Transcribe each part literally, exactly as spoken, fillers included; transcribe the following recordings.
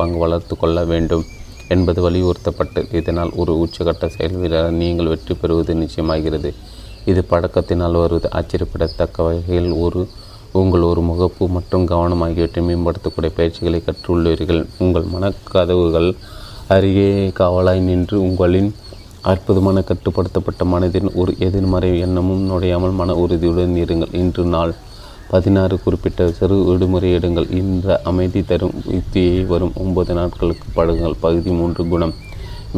பங்கு வளர்த்து கொள்ள வேண்டும் என்பது வலியுறுத்தப்பட்டது. இதனால் ஒரு உச்சகட்ட செயல் வீரர் நீங்கள் வெற்றி பெறுவது நிச்சயமாகிறது. இது பழக்கத்தினால் வருவது. ஆச்சரியப்படத்தக்க வகையில் ஒரு உங்கள் ஒரு முகப்பு மற்றும் கவனம் ஆகியவற்றை மேம்படுத்தக்கூடிய பயிற்சிகளை கற்றுள்ளீர்கள். உங்கள் மனக்கதவுகள் அருகே காவலாய் நின்று உங்களின் அற்புதமான கட்டுப்படுத்தப்பட்ட மனதின் ஒரு எதிர்மறை எண்ணமும் நுழையாமல் மன உறுதியுடன் இருங்கள். இன்று நாள் பதினாறு குறிப்பிட்ட சிறு விடுமுறை எடுங்கள். இந்த அமைதி தரும் யுக்தியை வரும் ஒன்பது நாட்களுக்கு பழகுங்கள். பகுதி மூன்று குணம்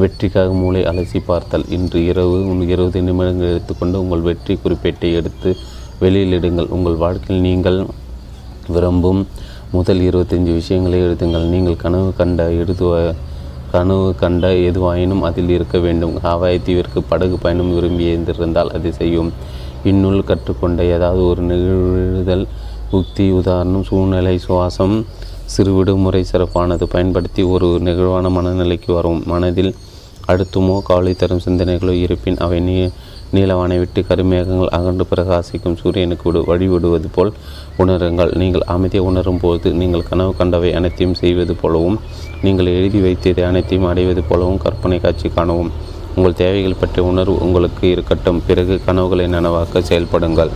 வெற்றிக்காக மூளை அலசி பார்த்தல். இன்று இரவு இருபது நிமிடங்கள் எடுத்துக்கொண்டு உங்கள் வெற்றி குறிப்பேட்டை எடுத்து வெளியிலிடுங்கள். உங்கள் வாழ்க்கையில் நீங்கள் விரும்பும் முதல் இருபத்தஞ்சி விஷயங்களை எழுதுங்கள். நீங்கள் கனவு கண்ட எழுதுவ கனவு கண்ட எதுவாயினும் அதில் இருக்க வேண்டும். ஹவாய் தீவிற்கு படகு பயணம் விரும்பி எழுந்திருந்தால் அதை செய்யும். இந்நூல் கற்றுக்கொண்ட ஏதாவது ஒரு நிகழ்தல் உக்தி, உதாரணம், சூழ்நிலை, சுவாசம், சிறு விடுமுறை சிறப்பானது. பயன்படுத்தி ஒரு நெகிழ்வான மனநிலைக்கு வரும். மனதில் அடுத்துமோ கவலை தரும் சிந்தனைகளோ இருப்பின் அவை நீ நீலவானை விட்டு கருமேகங்கள் அகன்று பிரகாசிக்கும் சூரியனுக்கு விடு வழிவிடுவது போல் உணருங்கள். நீங்கள் அமைதியை உணரும் போது நீங்கள் கனவு கண்டவை அனைத்தையும் செய்வது போலவும் நீங்கள் எழுதி வைத்ததை அனைத்தையும் அடைவது போலவும் கற்பனை காட்சி காணவும். உங்கள் தேவைகள் பற்றிய உணர்வு உங்களுக்கு இருக்கட்டும். பிறகு கனவுகளை நனவாக்க செயல்படுங்கள்.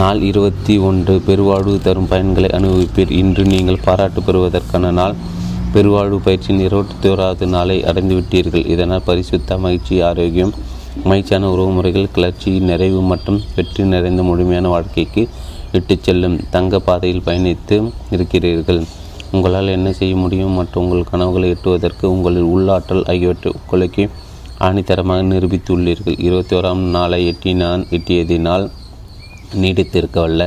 நாள் இருபத்தி ஒன்று பெருவாழ்வு தரும் பயன்களை அனுபவிப்பீர். இன்று நீங்கள் பாராட்டு பெறுவதற்கான நாள். பெருவாழ்வு பயிற்சியின் இருபத்தி ஓராவது நாளை அடைந்துவிட்டீர்கள். இதனால் பரிசுத்த மகிழ்ச்சி, ஆரோக்கியம், மகிழ்ச்சியான உறவு முறைகள், கிளர்ச்சி, நிறைவு மற்றும் வெற்றி நிறைந்த முழுமையான வாழ்க்கைக்கு இட்டு செல்லும் தங்க பாதையில் பயணித்து இருக்கிறீர்கள். உங்களால் என்ன செய்ய முடியும் மற்றும் உங்கள் கனவுகளை எட்டுவதற்கு உங்களின் உள்ளாற்றல் ஆகியவற்றை கொலைக்கு ஆணித்தரமாக நிரூபித்துள்ளீர்கள். இருபத்தி ஓராம் நாளை எட்டினான் எட்டியதினால் நீடித்திருக்கவல்ல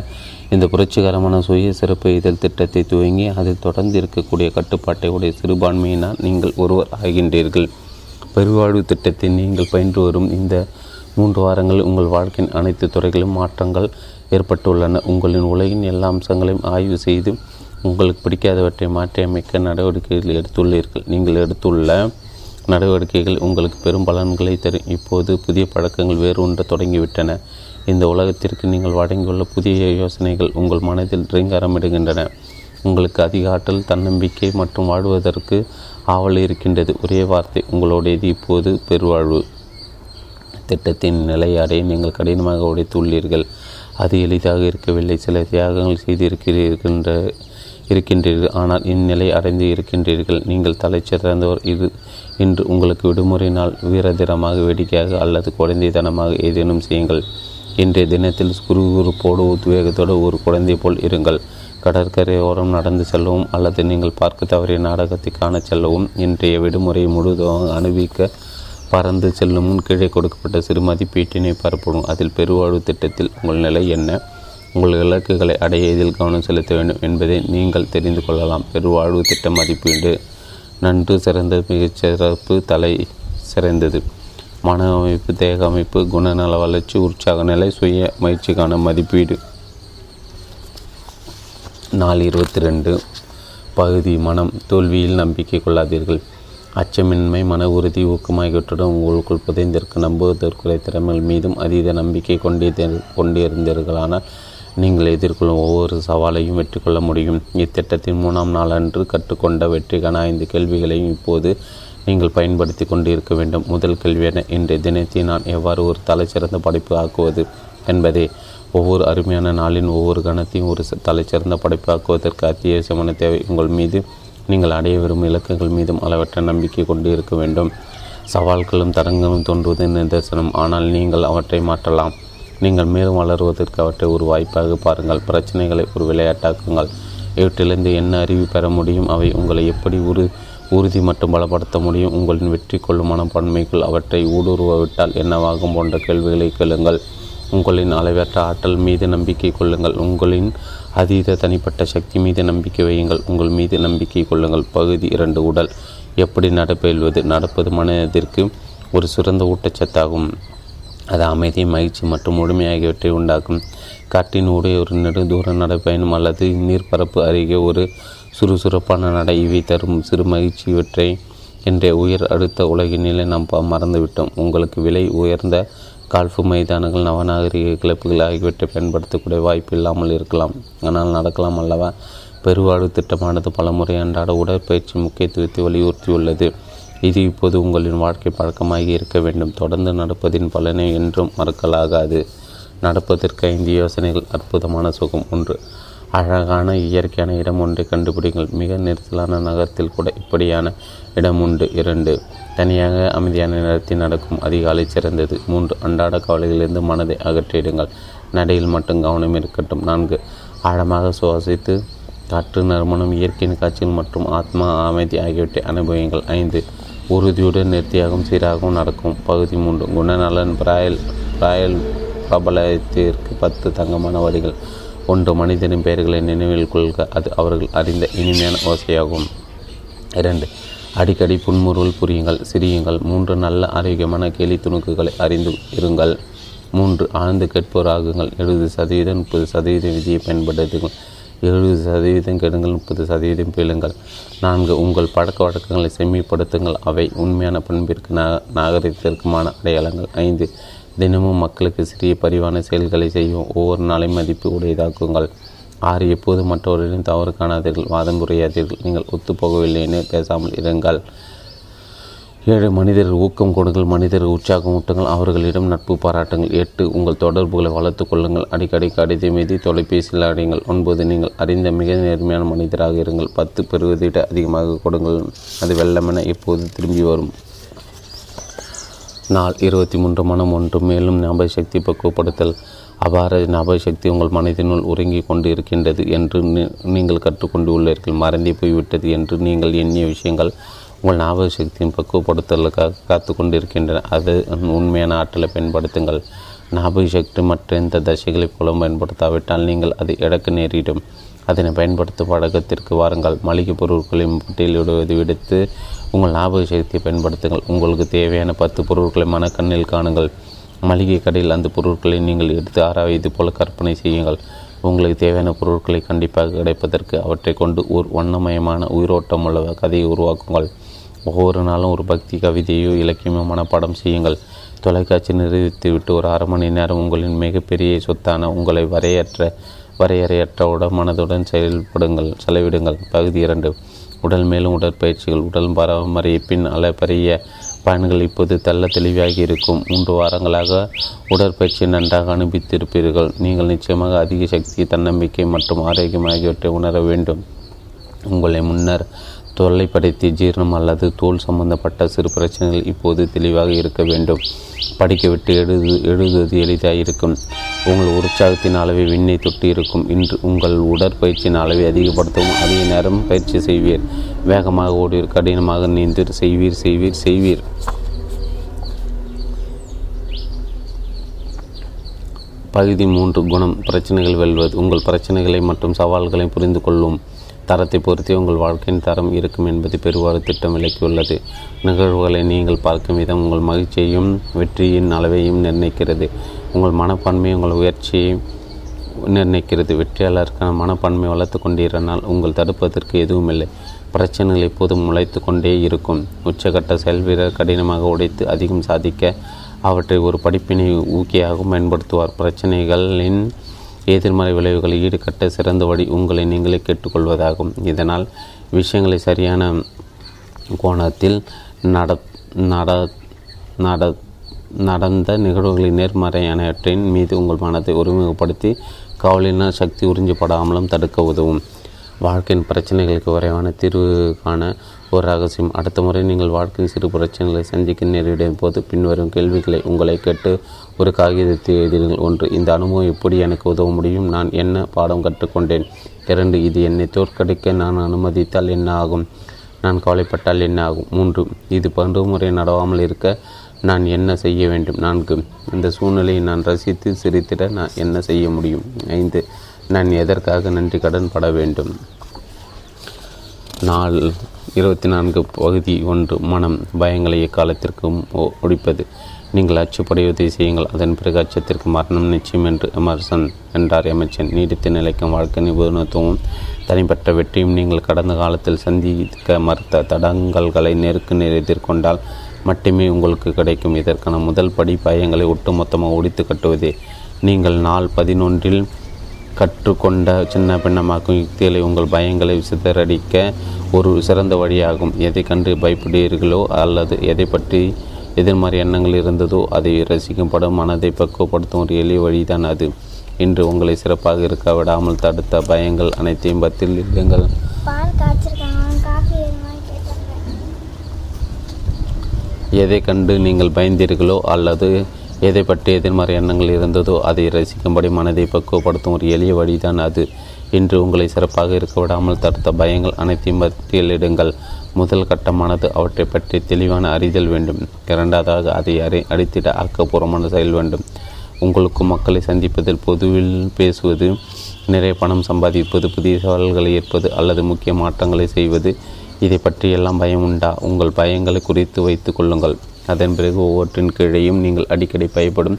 இந்த புரட்சிகரமான சுய சிறப்பு இதழ் திட்டத்தை துவங்கி அதில் தொடர்ந்து இருக்கக்கூடிய கட்டுப்பாட்டை உடைய சிறுபான்மையினால் நீங்கள் ஒருவர் ஆகின்றீர்கள். பெருவாழ்வு திட்டத்தை நீங்கள் பயின்று வரும் இந்த மூன்று வாரங்களில் உங்கள் வாழ்க்கையின் அனைத்து துறைகளிலும் மாற்றங்கள் ஏற்பட்டுள்ளன. உங்களின் உலகின் எல்லா அம்சங்களையும் ஆய்வு செய்து உங்களுக்கு பிடிக்காதவற்றை மாற்றியமைக்க நடவடிக்கைகள் எடுத்துள்ளீர்கள். நீங்கள் எடுத்துள்ள நடவடிக்கைகள் உங்களுக்கு பெரும் பலன்களை தரும். இப்போது புதிய பழக்கங்கள் வேறு ஒன்று தொடங்கிவிட்டன. இந்த உலகத்திற்கு நீங்கள் வழங்கியுள்ள புதிய யோசனைகள் உங்கள் மனதில் ரீங்காரமிடுகின்றன. உங்களுக்கு அதிக ஆற்றல், தன்னம்பிக்கை மற்றும் வாழ்வதற்கு ஆவல் இருக்கின்றது. ஒரே வார்த்தை உங்களுடையது. இப்போது பெருவாழ்வு திட்டத்தின் நிலையாடை நீங்கள் கடினமாக உடைத்துள்ளீர்கள். அது எளிதாக இருக்கவில்லை. சில தியாகங்கள் செய்திருக்கிறீர்கின்ற இருக்கின்றீர்கள் ஆனால் இந்நிலை அடைந்து இருக்கின்றீர்கள். நீங்கள் தலை சிறந்தவர். இது இன்று உங்களுக்கு விடுமுறை நாள். வீரதிரமாக, வேடிக்கையாக அல்லது குழந்தைத்தனமாக ஏதேனும் செய்யுங்கள். இன்றைய தினத்தில் சுறுசுறுப்போடு உத்வேகத்தோடு ஒரு குழந்தை போல் இருங்கள். கடற்கரையோரம் நடந்து செல்லவும் அல்லது நீங்கள் பார்க்க தவறிய நாடகத்தை காண செல்லவும். இன்றைய விடுமுறையை முழுவதும் அனுபவிக்க பறந்து செல்லும் முன் கீழே கொடுக்கப்பட்ட சிறு மதிப்பீட்டினை பரப்படும். அதில் பெருவாழ்வு திட்டத்தில் உங்கள் நிலை என்ன, உங்கள் இலக்குகளை அடைய இதில் கவனம் செலுத்த வேண்டும் என்பதை நீங்கள் தெரிந்து கொள்ளலாம். பெருவாழ்வு திட்ட மதிப்பீடு நன்று சிறந்த மிகச்சிறப்பு, தலை சிறந்தது, மன அமைப்பு, தேக அமைப்பு, குணநல வளர்ச்சி, உற்சாக நிலை, சுய முயற்சிக்கான மதிப்பீடு. நாள் இருபத்தி இரண்டு பகுதி மனம். தோல்வியில் நம்பிக்கை கொள்ளாதீர்கள். அச்சமின்மை, மன உறுதி, ஊக்கம் ஆகியவற்றுடன் உங்களுக்குள் புதைந்திருக்க நம்புவதற்குரிய திறமைகள் மீதும் அதீத நம்பிக்கை கொண்டே கொண்டிருந்தீர்களானால் நீங்கள் எதிர்கொள்ளும் ஒவ்வொரு சவாலையும் வெற்றி கொள்ள முடியும். இத்திட்டத்தின் மூணாம் நாளன்று கற்றுக்கொண்ட வெற்றிக்கான ஐந்து கேள்விகளையும் இப்போது நீங்கள் பயன்படுத்தி கொண்டு இருக்க வேண்டும். முதல் கேள்வியான இன்றைய தினத்தை நான் எவ்வாறு ஒரு தலைச்சிறந்த படைப்பு ஆக்குவது என்பதே. ஒவ்வொரு அருமையான நாளின் ஒவ்வொரு கணத்தையும் ஒரு தலைச்சிறந்த படைப்பு ஆக்குவதற்கு அத்தியாவசியமான தேவை. உங்கள் மீது, நீங்கள் அடைய விரும்பும் இலக்குகள் மீதும் அளவற்ற நம்பிக்கை கொண்டு இருக்க வேண்டும். சவால்களும் தடங்களும் தோன்றுவது நிதர்சனம், ஆனால் நீங்கள் அவற்றை மாற்றலாம். நீங்கள் மேலும் வளருவதற்கு அவற்றை ஒரு வாய்ப்பாக பாருங்கள். பிரச்சனைகளை ஒரு விளையாட்டாக்குங்கள். இவற்றிலிருந்து என்ன அறிவு பெற முடியும், அவை உங்களை எப்படி ஒரு உறுதி மட்டும் பலப்படுத்த முடியும், உங்களின் வெற்றி கொள்ளும் மனப்பான்மைக்குள் அவற்றை ஊடுருவவிட்டால் என்னவாகும் போன்ற கேள்விகளை கேளுங்கள். உங்களின் அளவற்ற ஆற்றல் மீது நம்பிக்கை கொள்ளுங்கள். உங்களின் அதீத தனிப்பட்ட சக்தி மீது நம்பிக்கை வையுங்கள். உங்கள் மீது நம்பிக்கை கொள்ளுங்கள். பகுதி இரண்டு உடல். எப்படி நடப்பெழுவது? நடப்பது மனதிற்கு ஒரு சிறந்த ஊட்டச்சத்தாகும். அது அமைதி, மகிழ்ச்சி மற்றும் முழுமை ஆகியவற்றை உண்டாக்கும். காட்டின் ஊடே ஒரு நெடுந்தூர நடைப்பயணம் அல்லது நீர்ப்பரப்பு அருகே ஒரு சுறுசுறுப்பான நடை இவை தரும் சிறு மகிழ்ச்சி. இவற்றை இன்றைய உயர் அடுத்த உலகினிலே நாம் மறந்துவிட்டோம். உங்களுக்கு விலை உயர்ந்த கால்ஃபு மைதானங்கள், நவநாகரிக கிளப்புகள் ஆகியவற்றை பயன்படுத்தக்கூடிய வாய்ப்பு இல்லாமல் இருக்கலாம், ஆனால் நடக்கலாம் அல்லவா? பெருவாழ்வு திட்டமானது பலமுறை அன்றாட உடற்பயிற்சி முக்கியத்துவத்தை வலியுறுத்தியுள்ளது. இது இப்போது உங்களின் வாழ்க்கை பழக்கமாகி இருக்க வேண்டும். தொடர்ந்து நடப்பதின் பலனை என்றும் மறுக்கலாகாது. நடப்பதற்கு ஐந்து யோசனைகள். அற்புதமான சுகம். ஒன்று, அழகான இயற்கையான இடம் ஒன்றை கண்டுபிடிங்கள். மிக நெரிசலான நகரத்தில் கூட இப்படியான இடம் உண்டு. இரண்டு, தனியாக அமைதியான நேரத்தில் நடக்கும் அதிகாலை சிறந்தது. மூன்று, அன்றாட கவலைகளிலிருந்து மனதை அகற்றிடுங்கள். நடையில் மட்டும் கவனம் இருக்கட்டும். நான்கு, ஆழமாக சுவாசித்து காற்று, நறுமணம், இயற்கையின் காட்சிகள் மற்றும் ஆத்மா அமைதி ஆகியவற்றை அனுபவியுங்கள். ஐந்து, உறுதியுடன் நிறுத்தியாகவும் சீராகவும் நடக்கும். பகுதி மூன்று, குணநலன் ராயல் ராயல் பிரபலத்திற்கு பத்து தங்கமான வரிகள். ஒன்று, மனிதனின் பெயர்களை நினைவில் கொள்க. அது அவர்கள் அறிந்த இனிமையான ஓசையாகும். இரண்டு, அடிக்கடி புன்முறுவல் புரியுங்கள், சிரியுங்கள். மூன்று, நல்ல ஆரோக்கியமான கேலி துணுக்குகளை அறிந்து இருங்கள். மூன்று, ஆழ்ந்து கேட்போராகுங்கள். எழுபது சதவீதம் முப்பது சதவீதம் விதியை பயன்படுத்துங்கள். எழுபது சதவீதம் கெடுங்கள், முப்பது சதவீதம் பிள்ளுங்கள். நான்கு, உங்கள் பழக்க வழக்கங்களை செம்மைப்படுத்துங்கள். அவை உண்மையான பண்பிற்கு நா நாகரிகத்திற்குமான அடையாளங்கள். ஐந்து, தினமும் மக்களுக்கு சிறிய பரிவான செயல்களை செய்யும். ஒவ்வொரு நாளை மதிப்பு உடையதாக்குங்கள். ஆறு, எப்போது மற்றவர்களின் தவறு காணாதீர்கள், வாதம் புரியாதீர்கள். நீங்கள் ஒத்துப்போகவில்லை என பேசாமல் இருங்கள். ஏழு, மனிதர்கள் ஊக்கம் கொடுங்கள், மனிதர்கள் உற்சாகம் ஊட்டுங்கள், அவர்களிடம் நட்பு பாராட்டுங்கள். எட்டு, உங்கள் தொடர்புகளை வளர்த்து கொள்ளுங்கள். அடிக்கடி கடிதம் மீது தொலைபேசியில் அடையுங்கள். ஒன்பது, நீங்கள் அறிந்த மிக நேர்மையான மனிதராக இருங்கள். பத்து, பெறுவதை விட அதிகமாக கொடுங்கள், அது வெள்ளமென எப்போது திரும்பி வரும். நாள் இருபத்தி மூன்று, மனம் ஒன்று. மேலும் ஞாபக சக்தி பக்குவப்படுத்தல். அபார ஞாபக சக்தி உங்கள் மனதினுள் உறங்கிக் கொண்டு இருக்கின்றது என்று நீங்கள் கற்றுக்கொண்டு உள்ளீர்கள். மறந்தே போய்விட்டது என்று நீங்கள் எண்ணிய விஷயங்கள் உங்கள் ஞாபக சக்தியின் பக்குவப்படுத்தலுக்காக காத்து கொண்டு இருக்கின்றன. அது உண்மையான ஆற்றலை பயன்படுத்துங்கள். ஞாபக சக்தி மற்ற எந்த தசைகளைப் போல பயன்படுத்தாவிட்டால் நீங்கள் அது இழக்க நேரிடும். அதனை பயன்படுத்தும் பழக்கத்திற்கு வாருங்கள். மளிகை பொருட்களையும் பட்டியலிடுவதை விடுத்து உங்கள் ஞாபக சக்தியை பயன்படுத்துங்கள். உங்களுக்கு தேவையான பத்து பொருட்களை மனக்கண்ணில் காணுங்கள். மளிகை கடையில் அந்த பொருட்களை நீங்கள் எடுத்து ஆராய்வது போல கற்பனை செய்யுங்கள். உங்களுக்கு தேவையான பொருட்களை கண்டிப்பாக கிடைப்பதற்கு அவற்றை கொண்டு ஒரு வண்ணமயமான உயிரோட்டமுள்ள கதையை உருவாக்குங்கள். ஒவ்வொரு நாளும் ஒரு பக்தி கவிதையோ இலக்கியமோ மனப்பாடம் செய்யுங்கள். தொலைக்காட்சி நிறுத்திவிட்டு ஒரு அரை மணி நேரம் உங்களின் மிகப்பெரிய சொத்தான உங்களை வரையற்ற வரையறையற்றோட மனதுடன் செயல்படுங்கள் செலவிடுங்கள். பகுதி இரண்டு, உடல் மேலும் உடற்பயிற்சிகள். உடல் பராமரியை பின் அளப்பரிய பயன்கள் இப்போது தள்ள தெளிவாகி இருக்கும். மூன்று வாரங்களாக உடற்பயிற்சியை நன்றாக அனுபவித்திருப்பீர்கள். நீங்கள் நிச்சயமாக அதிக சக்தி, தன்னம்பிக்கை மற்றும் ஆரோக்கியம் ஆகியவற்றை உணர வேண்டும். உங்களை முன்னர் தொல்லைப்படுத்தி ஜீரணம் அல்லது தோல் சம்பந்தப்பட்ட சிறு பிரச்சனைகள் இப்போது தெளிவாக இருக்க வேண்டும். படிக்க விட்டு எழுது எழுதுவது எளிதாக இருக்கும். உங்கள் உற்சாகத்தின் அளவை விண்ணை தொட்டி இருக்கும். இன்று உங்கள் உடற்பயிற்சியின் அளவை அதிகப்படுத்தவும் அதே நேரம் பயிற்சி செய்வீர். வேகமாக ஓடுவீர், கடினமாக நீந்தீர், செய்வீர் செய்வீர் செய்வீர் பகுதி மூன்று, குணம். பிரச்சனைகள் வெல்வது. உங்கள் பிரச்சனைகளை மற்றும் சவால்களை புரிந்து கொள்ளும் தரத்தை பொறுத்தே உங்கள் வாழ்க்கையின் தரம் இருக்கும் என்பது பெருவாறு திட்டம் விளக்கியுள்ளது. நிகழ்வுகளை நீங்கள் பார்க்கும் விதம் உங்கள் மகிழ்ச்சியையும் வெற்றியின் அளவையும் நிர்ணயிக்கிறது. உங்கள் மனப்பான்மை உங்கள் உயர்ச்சியை நிர்ணயிக்கிறது. வெற்றியாளருக்கான மனப்பான்மை வளர்த்து கொண்டிருந்தால் உங்கள் தடுப்பதற்கு எதுவுமில்லை. பிரச்சனைகள் எப்போதும் முளைத்து கொண்டே இருக்கும். உச்சகட்ட செயல் வீரர் கடினமாக உடைத்து அதிகம் சாதிக்க அவற்றை ஒரு படிப்பினை ஊக்கியாகவும் பயன்படுத்துவார். பிரச்சனைகளின் எதிர்மறை விளைவுகளை ஈடுகட்ட சிறந்த வழி உங்களை நீங்களே கேட்டுக்கொள்வதாகும். இதனால் விஷயங்களை சரியான கோணத்தில் நட நட நட நடந்த நிகழ்வுகளின் நேர்மறையானவற்றின் மீது உங்கள் மனத்தை ஒருமுகப்படுத்தி கவலையினால் சக்தி உறிஞ்சப்படாமலும் தடுக்க உதவும். வாழ்க்கையின் பிரச்சனைகளுக்கு விரைவான தீர்வுக்கான ஒரு ரகசியம். அடுத்த முறை நீங்கள் வாழ்க்கையின் சிறு பிரச்சனைகளை சந்திக்க நேரிடும் போது பின்வரும் கேள்விகளை உங்களை கேட்டு ஒரு காகிதத்தை எழுதினீர்கள். ஒன்று, இந்த அனுபவம் எப்படி எனக்கு உதவ முடியும்? நான் என்ன பாடம் கற்றுக்கொண்டேன்? இரண்டு, இது என்னை தோற்கடிக்க நான் அனுமதித்தால் என்ன ஆகும்? நான் கவலைப்பட்டால் என்ன ஆகும்? மூன்று, இது பன்று முறை நடவாமல் இருக்க நான் என்ன செய்ய வேண்டும்? நான்கு, இந்த சூழ்நிலையை நான் ரசித்து சிரித்திட நான் என்ன செய்ய முடியும்? ஐந்து, நான் எதற்காக நன்றி கடன் பட வேண்டும்? நாள் இருபத்தி நான்கு, பகுதி ஒன்று, மனம். பயங்களை எக்காலத்திற்கும் ஒழிப்பது. நீங்கள் அச்சுப்படைவதை செய்யுங்கள், அதன் பிறகு அச்சத்திற்கு மரணம் நிச்சயம் என்று எமர்சன் என்றார் அமைச்சன். நீடித்து நிலைக்கும் வாழ்க்கை நிபுணத்துவமும் தனிப்பட்ட வெற்றியும். நீங்கள் கடந்த காலத்தில் சந்திக்க மறுத்த தடங்கல்களை நேருக்கு நேர் எதிர்கொண்டால் மட்டுமே உங்களுக்கு கிடைக்கும். இதற்கான முதல் படி பயங்களை ஒட்டுமொத்தமாக ஒழித்து கட்டுவதே. நீங்கள் நாள் பதினொன்றில் கற்றுக்கொண்ட சின்ன பின்னமாக்கும் யுக்திகளை உங்கள் பயங்களை சிதறடிக்க ஒரு சிறந்த வழியாகும். எதை கண்டு பயப்படுகிறீர்களோ அல்லது எதை பற்றி எதிர்மறை எண்ணங்கள் இருந்ததோ அதை ரசிக்கப்படும் மனதை பக்குவப்படுத்தும் ஒரு எளிய வழிதான் அது. இன்று உங்களை சிறப்பாக இருக்க விடாமல் தடுத்த பயங்கள் அனைத்தையும் பத்தில் இல்லைங்கள். எதை கண்டு நீங்கள் பயந்தீர்களோ அல்லது எதை பற்றி எதிர்மறை எண்ணங்கள் இருந்ததோ அதை ரசிக்கும்படி மனதை பக்குவப்படுத்தும் ஒரு எளிய வழிதான் அது. இன்று உங்களை சிறப்பாக இருக்க விடாமல் தடுத்த பயங்கள் அனைத்தையும் பட்டியலிடுங்கள். முதல் கட்டமானது அவற்றை பற்றி தெளிவான அறிதல் வேண்டும். இரண்டாவதாக அதை அறி அடித்திட ஆக்கப்பூர்வமான செயல் வேண்டும். உங்களுக்கும் மக்களை சந்திப்பதில், பொதுவில் பேசுவது, நிறைய பணம் சம்பாதிப்பது, புதிய சவால்களை ஏற்பது அல்லது முக்கிய மாற்றங்களை செய்வது, இதை பற்றியெல்லாம் பயம் உண்டா? உங்கள் பயங்களை குறித்து வைத்து கொள்ளுங்கள். அதன் பிறகு ஒவ்வொன்றின் கீழையும் நீங்கள் அடிக்கடி பயப்படும்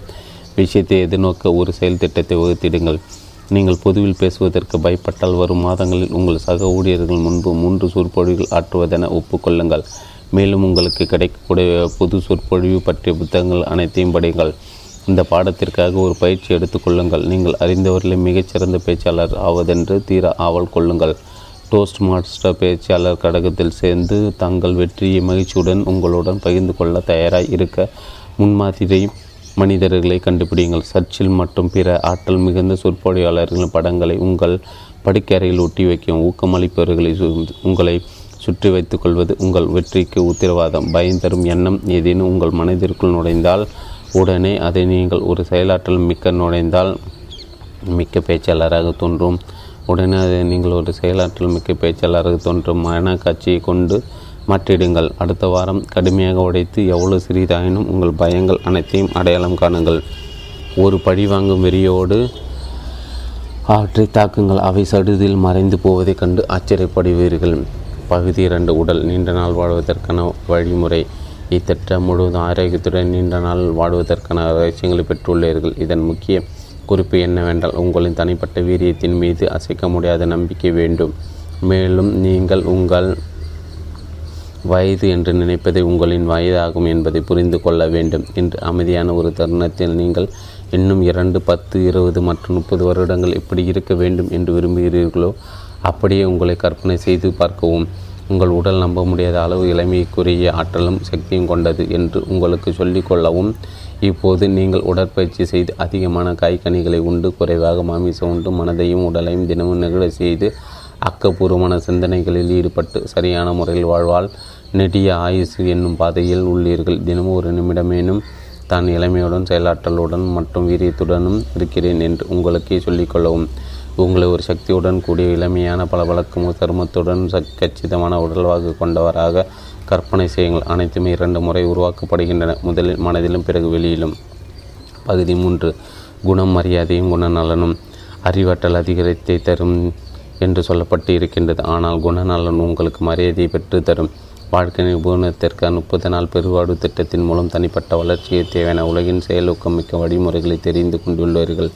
விஷயத்தை எதிர்நோக்க ஒரு செயல் திட்டத்தை வகுத்திடுங்கள். நீங்கள் பொதுவில் பேசுவதற்கு பயப்பட்டால் வரும் மாதங்களில் உங்கள் சக ஊழியர்கள் முன்பு மூன்று சொற்பொழிவுகள் ஆற்றுவதென ஒப்புக்கொள்ளுங்கள். மேலும் உங்களுக்கு கிடைக்கக்கூடிய பொது சொற்பொழிவு பற்றிய புத்தகங்கள் அனைத்தையும் படிங்கள். இந்த பாடத்திற்காக ஒரு பயிற்சி எடுத்துக்கொள்ளுங்கள். நீங்கள் அறிந்தவர்களை மிகச்சிறந்த பேச்சாளர் ஆவதென்று தீர ஆவல் கொள்ளுங்கள். டோஸ்ட் மாஸ்டர் பேச்சாளர் கழகத்தில் சேர்ந்து தங்கள் வெற்றியை மகிழ்ச்சியுடன் உங்களுடன் பகிர்ந்து கொள்ள தயாராக இருக்க முன்மாதிரி மனிதர்களை கண்டுபிடிங்கள். சர்ச்சில் மற்றும் பிற ஆற்றல் மிகுந்த சொற்பொழிவாளர்களின் படங்களை உங்கள் படிக்கறையில் ஒட்டி வைக்கும். ஊக்கமளிப்பவர்களை உங்களை சுற்றி வைத்துக் கொள்வது உங்கள் வெற்றிக்கு உத்தரவாதம். பயம் தரும் எண்ணம் ஏதேனும் உங்கள் மனதிற்குள் நுழைந்தால் உடனே அதை நீங்கள் ஒரு செயலாற்றல் மிக்க நுழைந்தால் மிக்க பேச்சாளராக தோன்றும் உடனே அதை நீங்கள் ஒரு செயலாற்றல் மிக்க பேச்சாளராக தோன்றும் மன காட்சியை கொண்டு மாற்றிடுங்கள். அடுத்த வாரம் கடுமையாக உடைத்து எவ்வளவு சிறிதாயினும் உங்கள் பயங்கள் அனைத்தையும் அடையாளம் காணுங்கள். ஒரு பழி வாங்கும் வெறியோடு அவற்றை தாக்குங்கள். அவை சடுதில் மறைந்து போவதைக் கண்டு ஆச்சரியப்படுவீர்கள். பகுதி இரண்டு, உடல் நீண்ட நாள் வாழ்வதற்கான வழிமுறை. இத்திட்டம் முழுவதும் ஆரோக்கியத்துடன் நீண்ட நாள் வாழ்வதற்கான ரகசியங்களை பெற்றுள்ளீர்கள். இதன் முக்கிய குறிப்பு என்னவென்றால் உங்களின் தனிப்பட்ட வீரியத்தின் மீது அசைக்க முடியாத நம்பிக்கை வேண்டும். மேலும் நீங்கள் உங்கள் வயது என்று நினைப்பதை உங்களின் வயதாகும் என்பதை புரிந்து கொள்ள வேண்டும். இன்று அமைதியான ஒரு தருணத்தில் நீங்கள் இன்னும் இரண்டு, பத்து, இருபது மற்றும் முப்பது வருடங்கள் இப்படி இருக்க வேண்டும் என்று விரும்புகிறீர்களோ அப்படியே உங்களை கற்பனை செய்து பார்க்கவும். உங்கள் உடல் நம்ப முடியாத அளவு இளமைக்குரிய ஆற்றலும் சக்தியும் கொண்டது என்று உங்களுக்கு சொல்லிக்கொள்ளவும் இப்போது நீங்கள் உடற்பயிற்சி செய்து அதிகமான காய்கனிகளை உண்டு, குறைவாக மாமிசம் உண்டு, மனதையும் உடலையும் தினமும் நெகிழ செய்து ஆக்கப்பூர்வமான சிந்தனைகளில் ஈடுபட்டு சரியான முறையில் வாழ்வால் நெடிய ஆயுசு என்னும் பாதையில் உள்ளீர்கள். தினமும் ஒரு நிமிடமேனும் தான் இளமையுடன், செயலாற்றலுடன் மற்றும் வீரியத்துடனும் இருக்கிறேன் என்று உங்களுக்கே சொல்லிக்கொள்ளவும். உங்களை ஒரு சக்தியுடன் கூடிய இளமையான பளபளக்கும் சருமத்துடன் கச்சிதமான உடல்வாக்கு கொண்டவராக கற்பனை செய்யுங்கள். அனைத்துமே இரண்டு முறை உருவாக்கப்படுகின்றன, முதலில் மனதிலும் பிறகு வெளியிலும். பகுதி மூன்று, குணம், மரியாதையும் குணநலனும். அறிவாற்றல் அதிகாரத்தை தரும் என்று சொல்லப்பட்டு இருக்கின்றது, ஆனால் குணநலன் உங்களுக்கு மரியாதையை பெற்று தரும். வாழ்க்கை நிபுணத்திற்கு முப்பது நாள் பெருவாழ்வு திட்டத்தின் மூலம் தனிப்பட்ட வளர்ச்சியை தேவையான உலகின் செயலூக்கமிக்க வழிமுறைகளை தெரிந்து கொண்டுள்ளீர்கள்.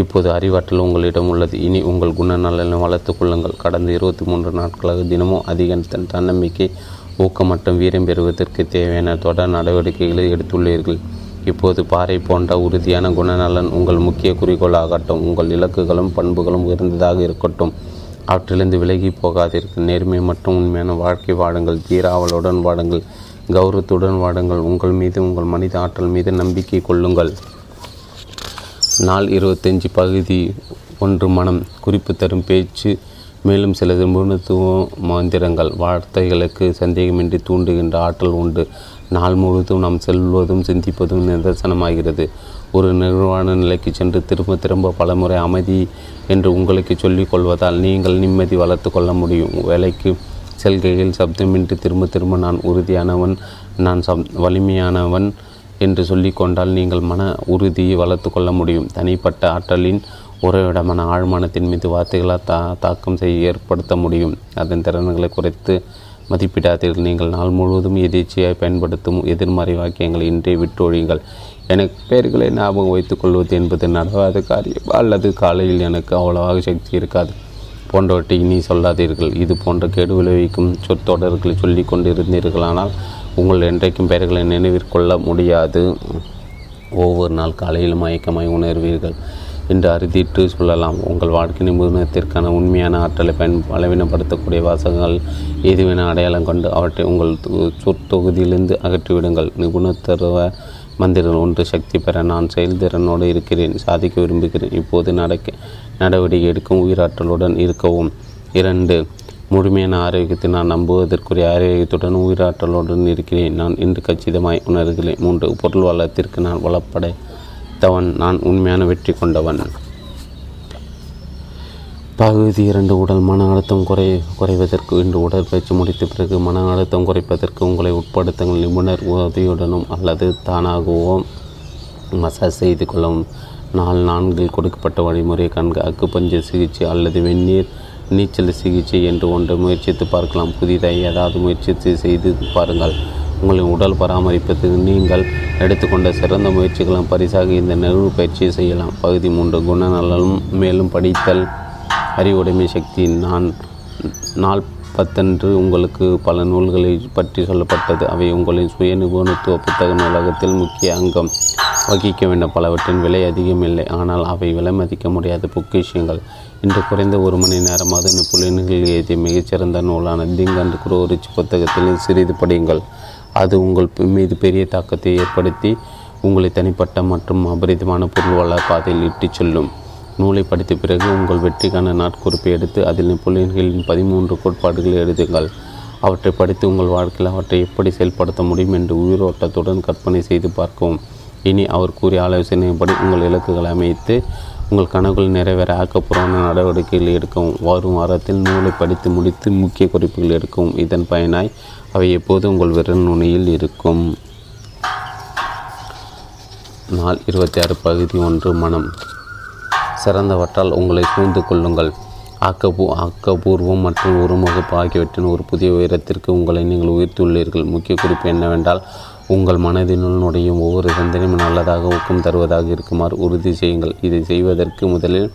இப்போது அறிவாற்றல் உங்களிடம் உள்ளது. இனி உங்கள் குணநலனை வளர்த்து கொள்ளுங்கள். கடந்த இருபத்தி மூன்று நாட்களாக தினமும் அதிக தன்னம்பிக்கை, ஊக்கம் மற்றும் வீரம் பெறுவதற்கு தேவையான தொடர் நடவடிக்கைகளை எடுத்துள்ளீர்கள். இப்போது பாறை போன்ற உறுதியான குணநலன் உங்கள் முக்கிய குறிக்கோளாகட்டும். உங்கள் இலக்குகளும் பண்புகளும் உயர்ந்ததாக இருக்கட்டும். அவற்றிலிருந்து விலகி போகாதீர்கள். நேர்மை மற்றும் உண்மையான வாழ்க்கை வாடுங்கள். தீராவலுடன் வாடுங்கள். கௌரவத்துடன் வாடுங்கள். உங்கள் மீது, உங்கள் மனித ஆற்றல் மீது நம்பிக்கை கொள்ளுங்கள். நாள் இருபத்தஞ்சி, பகுதி ஒன்று, மனம். குறிப்பு தரும் பேச்சு. மேலும் சில நிபுணத்துவ மந்திரங்கள். வார்த்தைகளுக்கு சந்தேகமின்றி தூண்டுகின்ற ஆற்றல் உண்டு. நாள் முழுவதும் நாம் செல்வதும் சிந்திப்பதும் நிதர்சனமாகிறது. ஒரு நிர்வாண நிலைக்கு சென்று திரும்ப திரும்ப பலமுறை அமைதி என்று உங்களுக்கு சொல்லிக் கொள்வதால் நீங்கள் நிம்மதி வளர்த்து கொள்ள முடியும். வேலைக்கு செல்கையில் சப்தமின்றி திரும்ப திரும்ப நான் உறுதியானவன், நான் சப் வலிமையானவன் என்று சொல்லிக்கொண்டால் நீங்கள் மன உறுதியை வளர்த்து கொள்ள முடியும். தனிப்பட்ட ஆற்றலின் உறைவிடமான ஆழ்மானத்தின் மீது வார்த்தைகளால் தா தாக்கம் செய்ய ஏற்படுத்த முடியும். அதன் திறன்களை குறைத்து மதிப்பிடாதீர்கள். நீங்கள் நாள் முழுவதும் எதேச்சியாக பயன்படுத்தும் எதிர்மறை வாக்கியங்களை இன்றே விட்டொழியுங்கள். எனக்கு பெயர்களை ஞாபகம் வைத்துக்கொள்வது என்பது நடவாத காரியம் அல்லது காலையில் எனக்கு அவ்வளவாக சக்தி இருக்காது போன்றவற்றை இனி சொல்லாதீர்கள். இது போன்ற கேடு விளைவிக்கும் சொற்றொடர்களை சொல்லி கொண்டிருந்தீர்களானால் உங்கள் என்றைக்கும் பெயர்களை நினைவிற்கொள்ள முடியாது. ஒவ்வொரு நாள் காலையிலும் மயக்கமாய் உணர்வீர்கள். என்று அறுதிட்டு சொல்லலாம். உங்கள் வாழ்க்கை நிபுணத்திற்கான உண்மையான ஆற்றலை பயன் பலவீனப்படுத்தக்கூடிய வாசகங்கள் ஏதுவென அடையாளம் கொண்டு அவற்றை உங்கள் சொற்தொகுதியிலிருந்து அகற்றிவிடுங்கள். நிபுணத்துவ மந்திரங்கள். ஒன்று, சக்தி பெற நான் செயல்திறனோடு இருக்கிறேன், சாதிக்க விரும்புகிறேன், இப்போது நடக்க நடவடிக்கை எடுக்கும் உயிராற்றலுடன் இருக்கவும். இரண்டு, முழுமையான ஆரோக்கியத்தை நான் நம்புவதற்குரிய ஆரோக்கியத்துடன் உயிராற்றலுடன் இருக்கிறேன், நான் இன்று கச்சிதமாய் உணர்கிறேன். மூன்று, பொருள் வளத்திற்கு நான் வளப்படைத்தவன், நான் உண்மையான வெற்றி கொண்டவன். பகுதி இரண்டு, உடல் மன அழுத்தம் குறை குறைவதற்கு இன்று உடற்பயிற்சி முடித்த பிறகு மன அழுத்தம் குறைப்பதற்கு உங்களை உட்படுத்துங்கள். நிபுணர் உதவியுடனும் அல்லது தானாகவோ மசாஜ் செய்து கொள்ளவும். நாள் நான்கில் கொடுக்கப்பட்ட வழிமுறை கண்க அக்குப்பஞ்ச சிகிச்சை அல்லது வெந்நீர் நீச்சல் சிகிச்சை என்று ஒன்று முயற்சித்து பார்க்கலாம். புதிதாக ஏதாவது முயற்சி செய்து பாருங்கள். உங்களின் உடல் பராமரிப்பதற்கு நீங்கள் எடுத்துக்கொண்ட சிறந்த முயற்சிகளும் பரிசாக இந்த நெருவு பயிற்சியை செய்யலாம். பகுதி மூன்று, குணநலனும் மேலும் படித்தல் அறிவுடைமை சக்தி. நான் நாற்பத்தன்று உங்களுக்கு பல நூல்களை பற்றி சொல்லப்பட்டது. அவை உங்களின் சுய நிபுணத்துவ புத்தக நூலகத்தில் முக்கிய அங்கம் வகிக்க வேண்டும். பலவற்றின் விலை அதிகம் இல்லை, ஆனால் அவை விலை மதிக்க முடியாத பொக்கிஷங்கள். இன்று குறைந்த ஒரு மணி நேரமாவது நெப்பொலியன்கள் எழுதிய மிகச்சிறந்த நூலான திங்க் அண்ட் குரோ ரிச் புத்தகத்தில் சிறிது படியுங்கள். அது உங்கள் மீது பெரிய தாக்கத்தை ஏற்படுத்தி உங்களை தனிப்பட்ட மற்றும் அபரிதமான பொருள் வள பாதையில் இட்டுச் செல்லும். நூலை படித்த பிறகு உங்கள் வெற்றிக்கான நாட்குறிப்பை எடுத்து அதில் நெப்பொலியன்களின் பதிமூன்று கோட்பாடுகளை எழுதுங்கள். அவற்றை படித்து உங்கள் வாழ்க்கையில் அவற்றை எப்படி செயல்படுத்த முடியும் என்று உயிரோட்டத்துடன் கற்பனை செய்து பார்க்கவும். இனி அவர் கூறிய ஆலோசனைப்படி உங்கள் இலக்குகளை அமைத்து உங்கள் கனவுகள் நிறைவேற ஆக்கப்பூர்வமான நடவடிக்கைகளை எடுக்கவும். வரும் வாரத்தில் நூலை படித்து முடித்து முக்கிய குறிப்புகள் எடுக்கவும். இதன் பயனாய் அவை எப்போது உங்கள் விரல் நுனியில் இருக்கும். நாள் இருபத்தி ஆறு, பகுதி ஒன்று, மனம். சிறந்தவற்றால் உங்களை சூழ்ந்து கொள்ளுங்கள். ஆக்கப்பூ ஆக்கப்பூர்வம் மற்றும் உருமுகப்பு ஆகியவற்றின் ஒரு புதிய உயரத்திற்கு உங்களை நீங்கள் உயர்த்துள்ளீர்கள். முக்கிய குறிப்பு என்னவென்றால், உங்கள் மனதினுள் நுடையும் ஒவ்வொரு சிந்தனையும் நல்லதாக ஊக்கம் தருவதாக இருக்குமாறு உறுதி செய்யுங்கள். இதை செய்வதற்கு முதலில்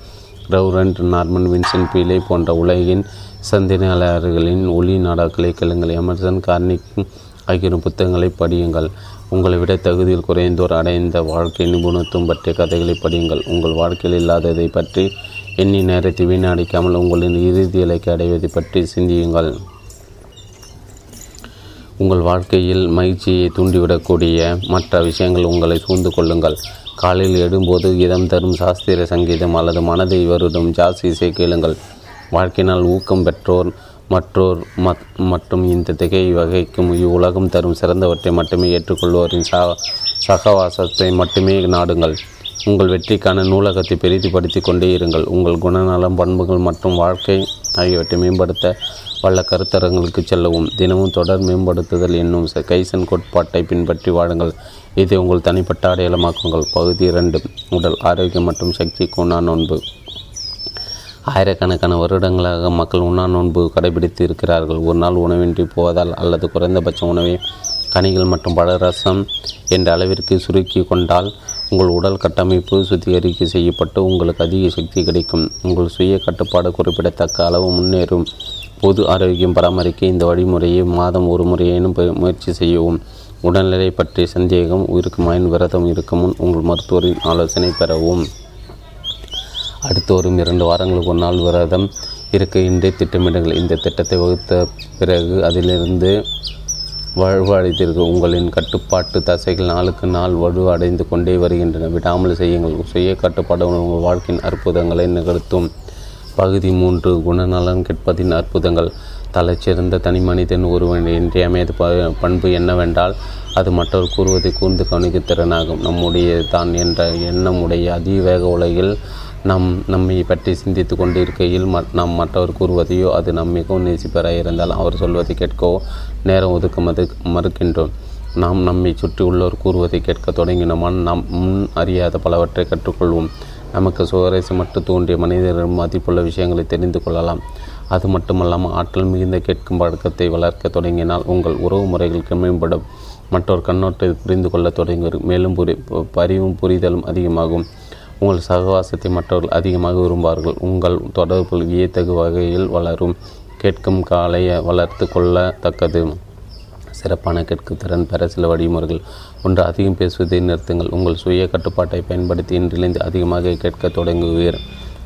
ரெவரண்ட் நார்மன் வின்சென்ட் பீலே போன்ற உலகின் சிந்தனையாளர்களின் ஒளி நாடாக்களை கேளுங்கள். எமர்சன், கார்னிக் ஆகியோரும் புத்தகங்களை படியுங்கள். உங்களை விட தகுதியில் குறைந்தோர் அடைந்த வாழ்க்கை நிபுணத்துவம் பற்றிய கதைகளை படியுங்கள். உங்கள் வாழ்க்கையில் இல்லாததை பற்றி எண்ணி நேரத்தை வீணடிக்காமல் உங்களின் இறுதி இலக்கை அடைவதை பற்றி சிந்தியுங்கள். உங்கள் வாழ்க்கையில் மகிழ்ச்சியை தூண்டிவிடக்கூடிய மற்ற விஷயங்கள் உங்களை சூழ்ந்து கொள்ளுங்கள். காலையில் எழும்போது இதம் தரும் சாஸ்திர சங்கீதம் அல்லது மனதை வருடும் ஜாஸ் இசை கேளுங்கள். வாழ்க்கையினால் ஊக்கம் பெற்றோர் மற்றோர் மத் மற்றும் இந்த திகை வகைக்கும் இவ்வுலகம் தரும் சிறந்தவற்றை மட்டுமே ஏற்றுக்கொள்வோரின் சா சகவாசத்தை மட்டுமே நாடுங்கள். உங்கள் வெற்றிக்கான நூலகத்தை பெரிதுபடுத்தி கொண்டே இருங்கள். உங்கள் குணநலம், பண்புகள் மற்றும் வாழ்க்கை ஆகியவற்றை மேம்படுத்த வல்ல கருத்தரங்களுக்கு செல்லவும். தினமும் தொடர் மேம்படுத்துதல் என்னும் கைசன் கோட்பாட்டை பின்பற்றி வாழுங்கள். இதை உங்கள் தனிப்பட்ட அடையாளமாக்குங்கள். பகுதி இரண்டு, உடல் ஆரோக்கியம் மற்றும் சக்தி. உண்ணா நோன்பு. ஆயிரக்கணக்கான வருடங்களாக மக்கள் உண்ணா நோன்பு கடைபிடித்து இருக்கிறார்கள். ஒரு நாள் உணவின்றி போவதால் அல்லது குறைந்தபட்ச உணவை கனிகள் மற்றும் பழ ரசம் என்ற அளவிற்கு சுருக்கி கொண்டால் உங்கள் உடல் கட்டமைப்பு சுத்திகரிக்கை செய்யப்பட்டு உங்களுக்கு அதிக சக்தி கிடைக்கும். உங்கள் சுய கட்டுப்பாடு குறிப்பிடத்தக்க அளவு முன்னேறும். பொது ஆரோக்கியம் பராமரிக்க இந்த வழிமுறையை மாதம் ஒரு முறையேனும் முயற்சி செய்யவும். உடல்நிலை பற்றிய சந்தேகம் இருக்குமாயின் விரதம் இருக்கும் முன் உங்கள் மருத்துவரின் ஆலோசனை பெறவும். அடுத்த வரும் இரண்டு வாரங்களுக்கு ஒரு நாள் விரதம் இருக்க இன்றே திட்டமிடுங்கள். இந்த திட்டத்தை வகுத்த பிறகு அதிலிருந்து வலுவடைத்திருக்கும் உங்களின் கட்டுப்பாட்டு தசைகள் நாளுக்கு நாள் வலுவடைந்து கொண்டே வருகின்றன. விடாமல் செய்யுங்கள். சுய கட்டுப்பாடு உங்கள் வாழ்க்கையின் அற்புதங்களை நிகழ்த்தும். பகுதி மூன்று, குணநலன் கேட்பதின் அற்புதங்கள். தலைச்சிறந்த தனி மனிதன் ஒருவன் இன்றியமையாத பண்பு என்னவென்றால், அது மற்றவர் கூறுவதை கூர்ந்து கவனிக்கும் திறனாகும். நம்முடைய தான் என்ற எண்ணமுடைய அதிவேக உலகில் நம் நம்மை பற்றி சிந்தித்து கொண்டு இருக்கையில் நாம் மற்றவர் கூறுவதையோ அது நம் மிகவும் நேசிப்பராக இருந்தால் அவர் சொல்வதை கேட்கவோ நேரம் ஒதுக்க மது மறுக்கின்றோம். நாம் நம்மை சுற்றியுள்ளோர் கூறுவதை கேட்க தொடங்கினோமான் நாம் முன் அறியாத பலவற்றை கற்றுக்கொள்வோம். நமக்கு சுவாரஸ்யமற்று தோன்றிய மனிதர்கள் மதிப்புள்ள விஷயங்களை தெரிந்து கொள்ளலாம். அது மட்டுமல்லாமல் ஆற்றல் மிகுந்த கேட்கும் பழக்கத்தை வளர்க்க தொடங்கினால் உங்கள் உறவு முறைகள் மேம்படும். மற்றொரு கண்ணோட்டை புரிந்து கொள்ள தொடங்குவீர்கள். மேலும் புரி பரிவும் புரிதலும் அதிகமாகும். உங்கள் சகவாசத்தை மற்றவர்கள் அதிகமாக விரும்புவார்கள். உங்கள் தொடர்புகள் வியத்தகு வகையில் வளரும். கேட்கும் காலையை வளர்த்து கொள்ளத்தக்கது. சிறப்பான கேட்கும் திறன் பெற சில வழிமுறைகள். ஒன்று, அதிகம் பேசுவதை நிறுத்துங்கள். உங்கள் சுய கட்டுப்பாட்டை பயன்படுத்தி இன்றிலிருந்து அதிகமாக கேட்க தொடங்குவீர்.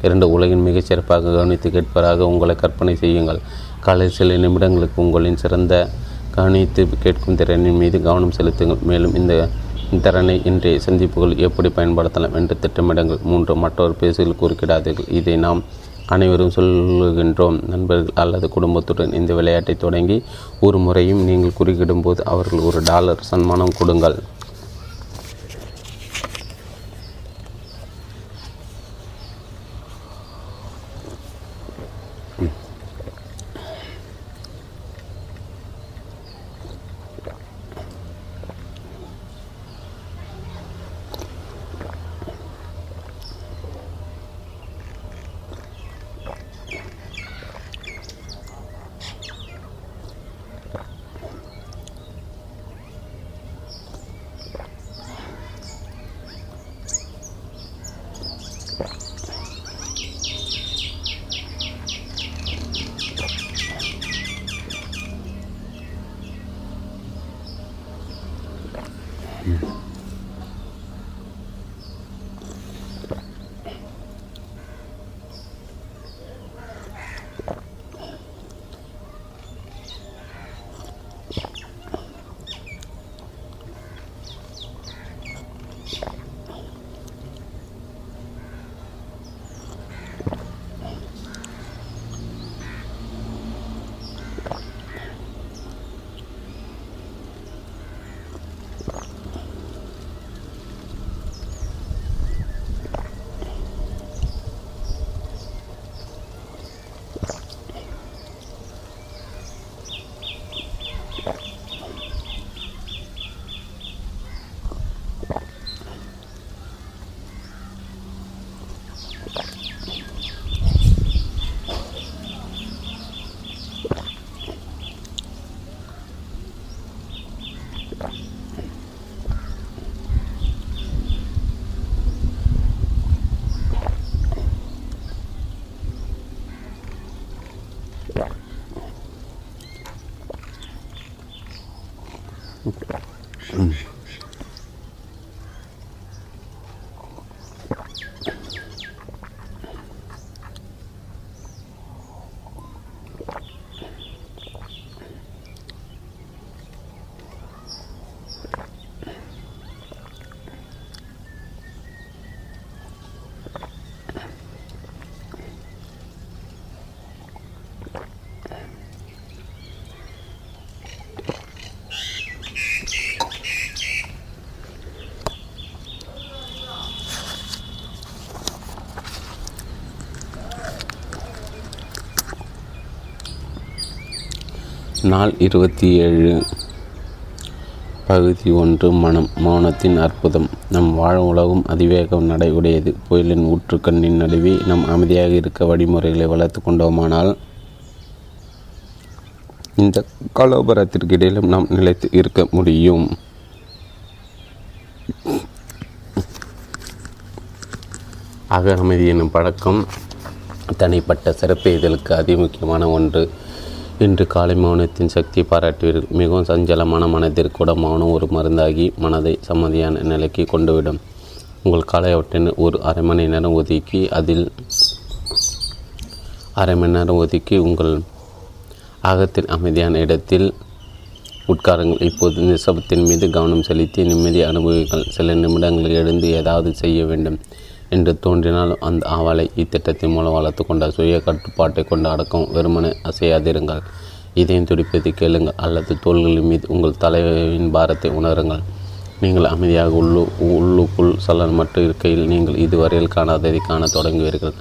இரண்டு, உலகின் மிகச் சிறப்பாக கவனித்து கேட்பவராக உங்களை கற்பனை செய்யுங்கள். காலை சில நிமிடங்களுக்கு உங்களின் சிறந்த கவனித்து கேட்கும் திறனின் மீது கவனம் செலுத்துங்கள். மேலும் இந்த திறனை இன்றைய சந்திப்புகள் எப்படி பயன்படுத்தலாம் என்று திட்டமிடங்கள். மூன்று, மற்றொரு பேசுகள் குறுக்கிடாதீர்கள். இதை நாம் அனைவரும் சொல்லுகின்றோம். நண்பர்கள் அல்லது குடும்பத்துடன் இந்த விளையாட்டை தொடங்கி ஒரு முறையும் நீங்கள் குறுக்கிடும்போது அவர்கள் ஒரு டாலர் சன்மானம் கொடுங்கள். நாள் இருபத்தி ஏழு, பகுதி ஒன்று. மனம். மௌனத்தின் அற்புதம். நம் வாழும் உலகம் அதிவேகம் நடைபுடையது. புயலின் ஊற்றுக்கண்ணின் நடுவே நாம் அமைதியாக இருக்க வழிமுறைகளை வளர்த்து கொண்டோமானால் இந்த கலோபரத்திற்கு இடையிலும் நாம் நிலைத்து இருக்க முடியும். அக அமைதி என்னும் பழக்கம் தனிப்பட்ட சிறப்பு இதழுக்கு அதிமுக்கியமான ஒன்று. இன்று காலை மௌனத்தின் சக்தியை பாராட்டுவீர்கள். மிகவும் சஞ்சலமான மனதிற்கு கூட மௌனம் ஒரு மருந்தாகி மனதை சம்மதியான நிலைக்கு கொண்டுவிடும். உங்கள் காலை அவற்றின் ஒரு அரை மணி நேரம் ஒதுக்கி அதில் அரை மணி நேரம் ஒதுக்கி உங்கள் அகத்தின் அமைதியான இடத்தில் உட்காருங்கள். இப்போது நிசப்தத்தின் மீது கவனம் செலுத்தி நிம்மதி அனுபவிகள். சில நிமிடங்களில் எழுந்து ஏதாவது செய்ய வேண்டும் என்று தோன்றினாலும் அந்த ஆவலை இத்திட்டத்தின் மூலம் வளர்த்து கொண்ட சுய கட்டுப்பாட்டை கொண்டு அடக்கம். வெறுமனை அசையாதிருங்கள். இதயம் துடிப்பதை கேளுங்கள் அல்லது தோள்களின் மீது உங்கள் தலைவின் பாரத்தை உணருங்கள். நீங்கள் அமைதியாக உள்ளு உள்ளுக்குள் சலனமற்ற இருக்கையில் நீங்கள் இதுவரையில் காணாததை காண தொடங்குவீர்கள்.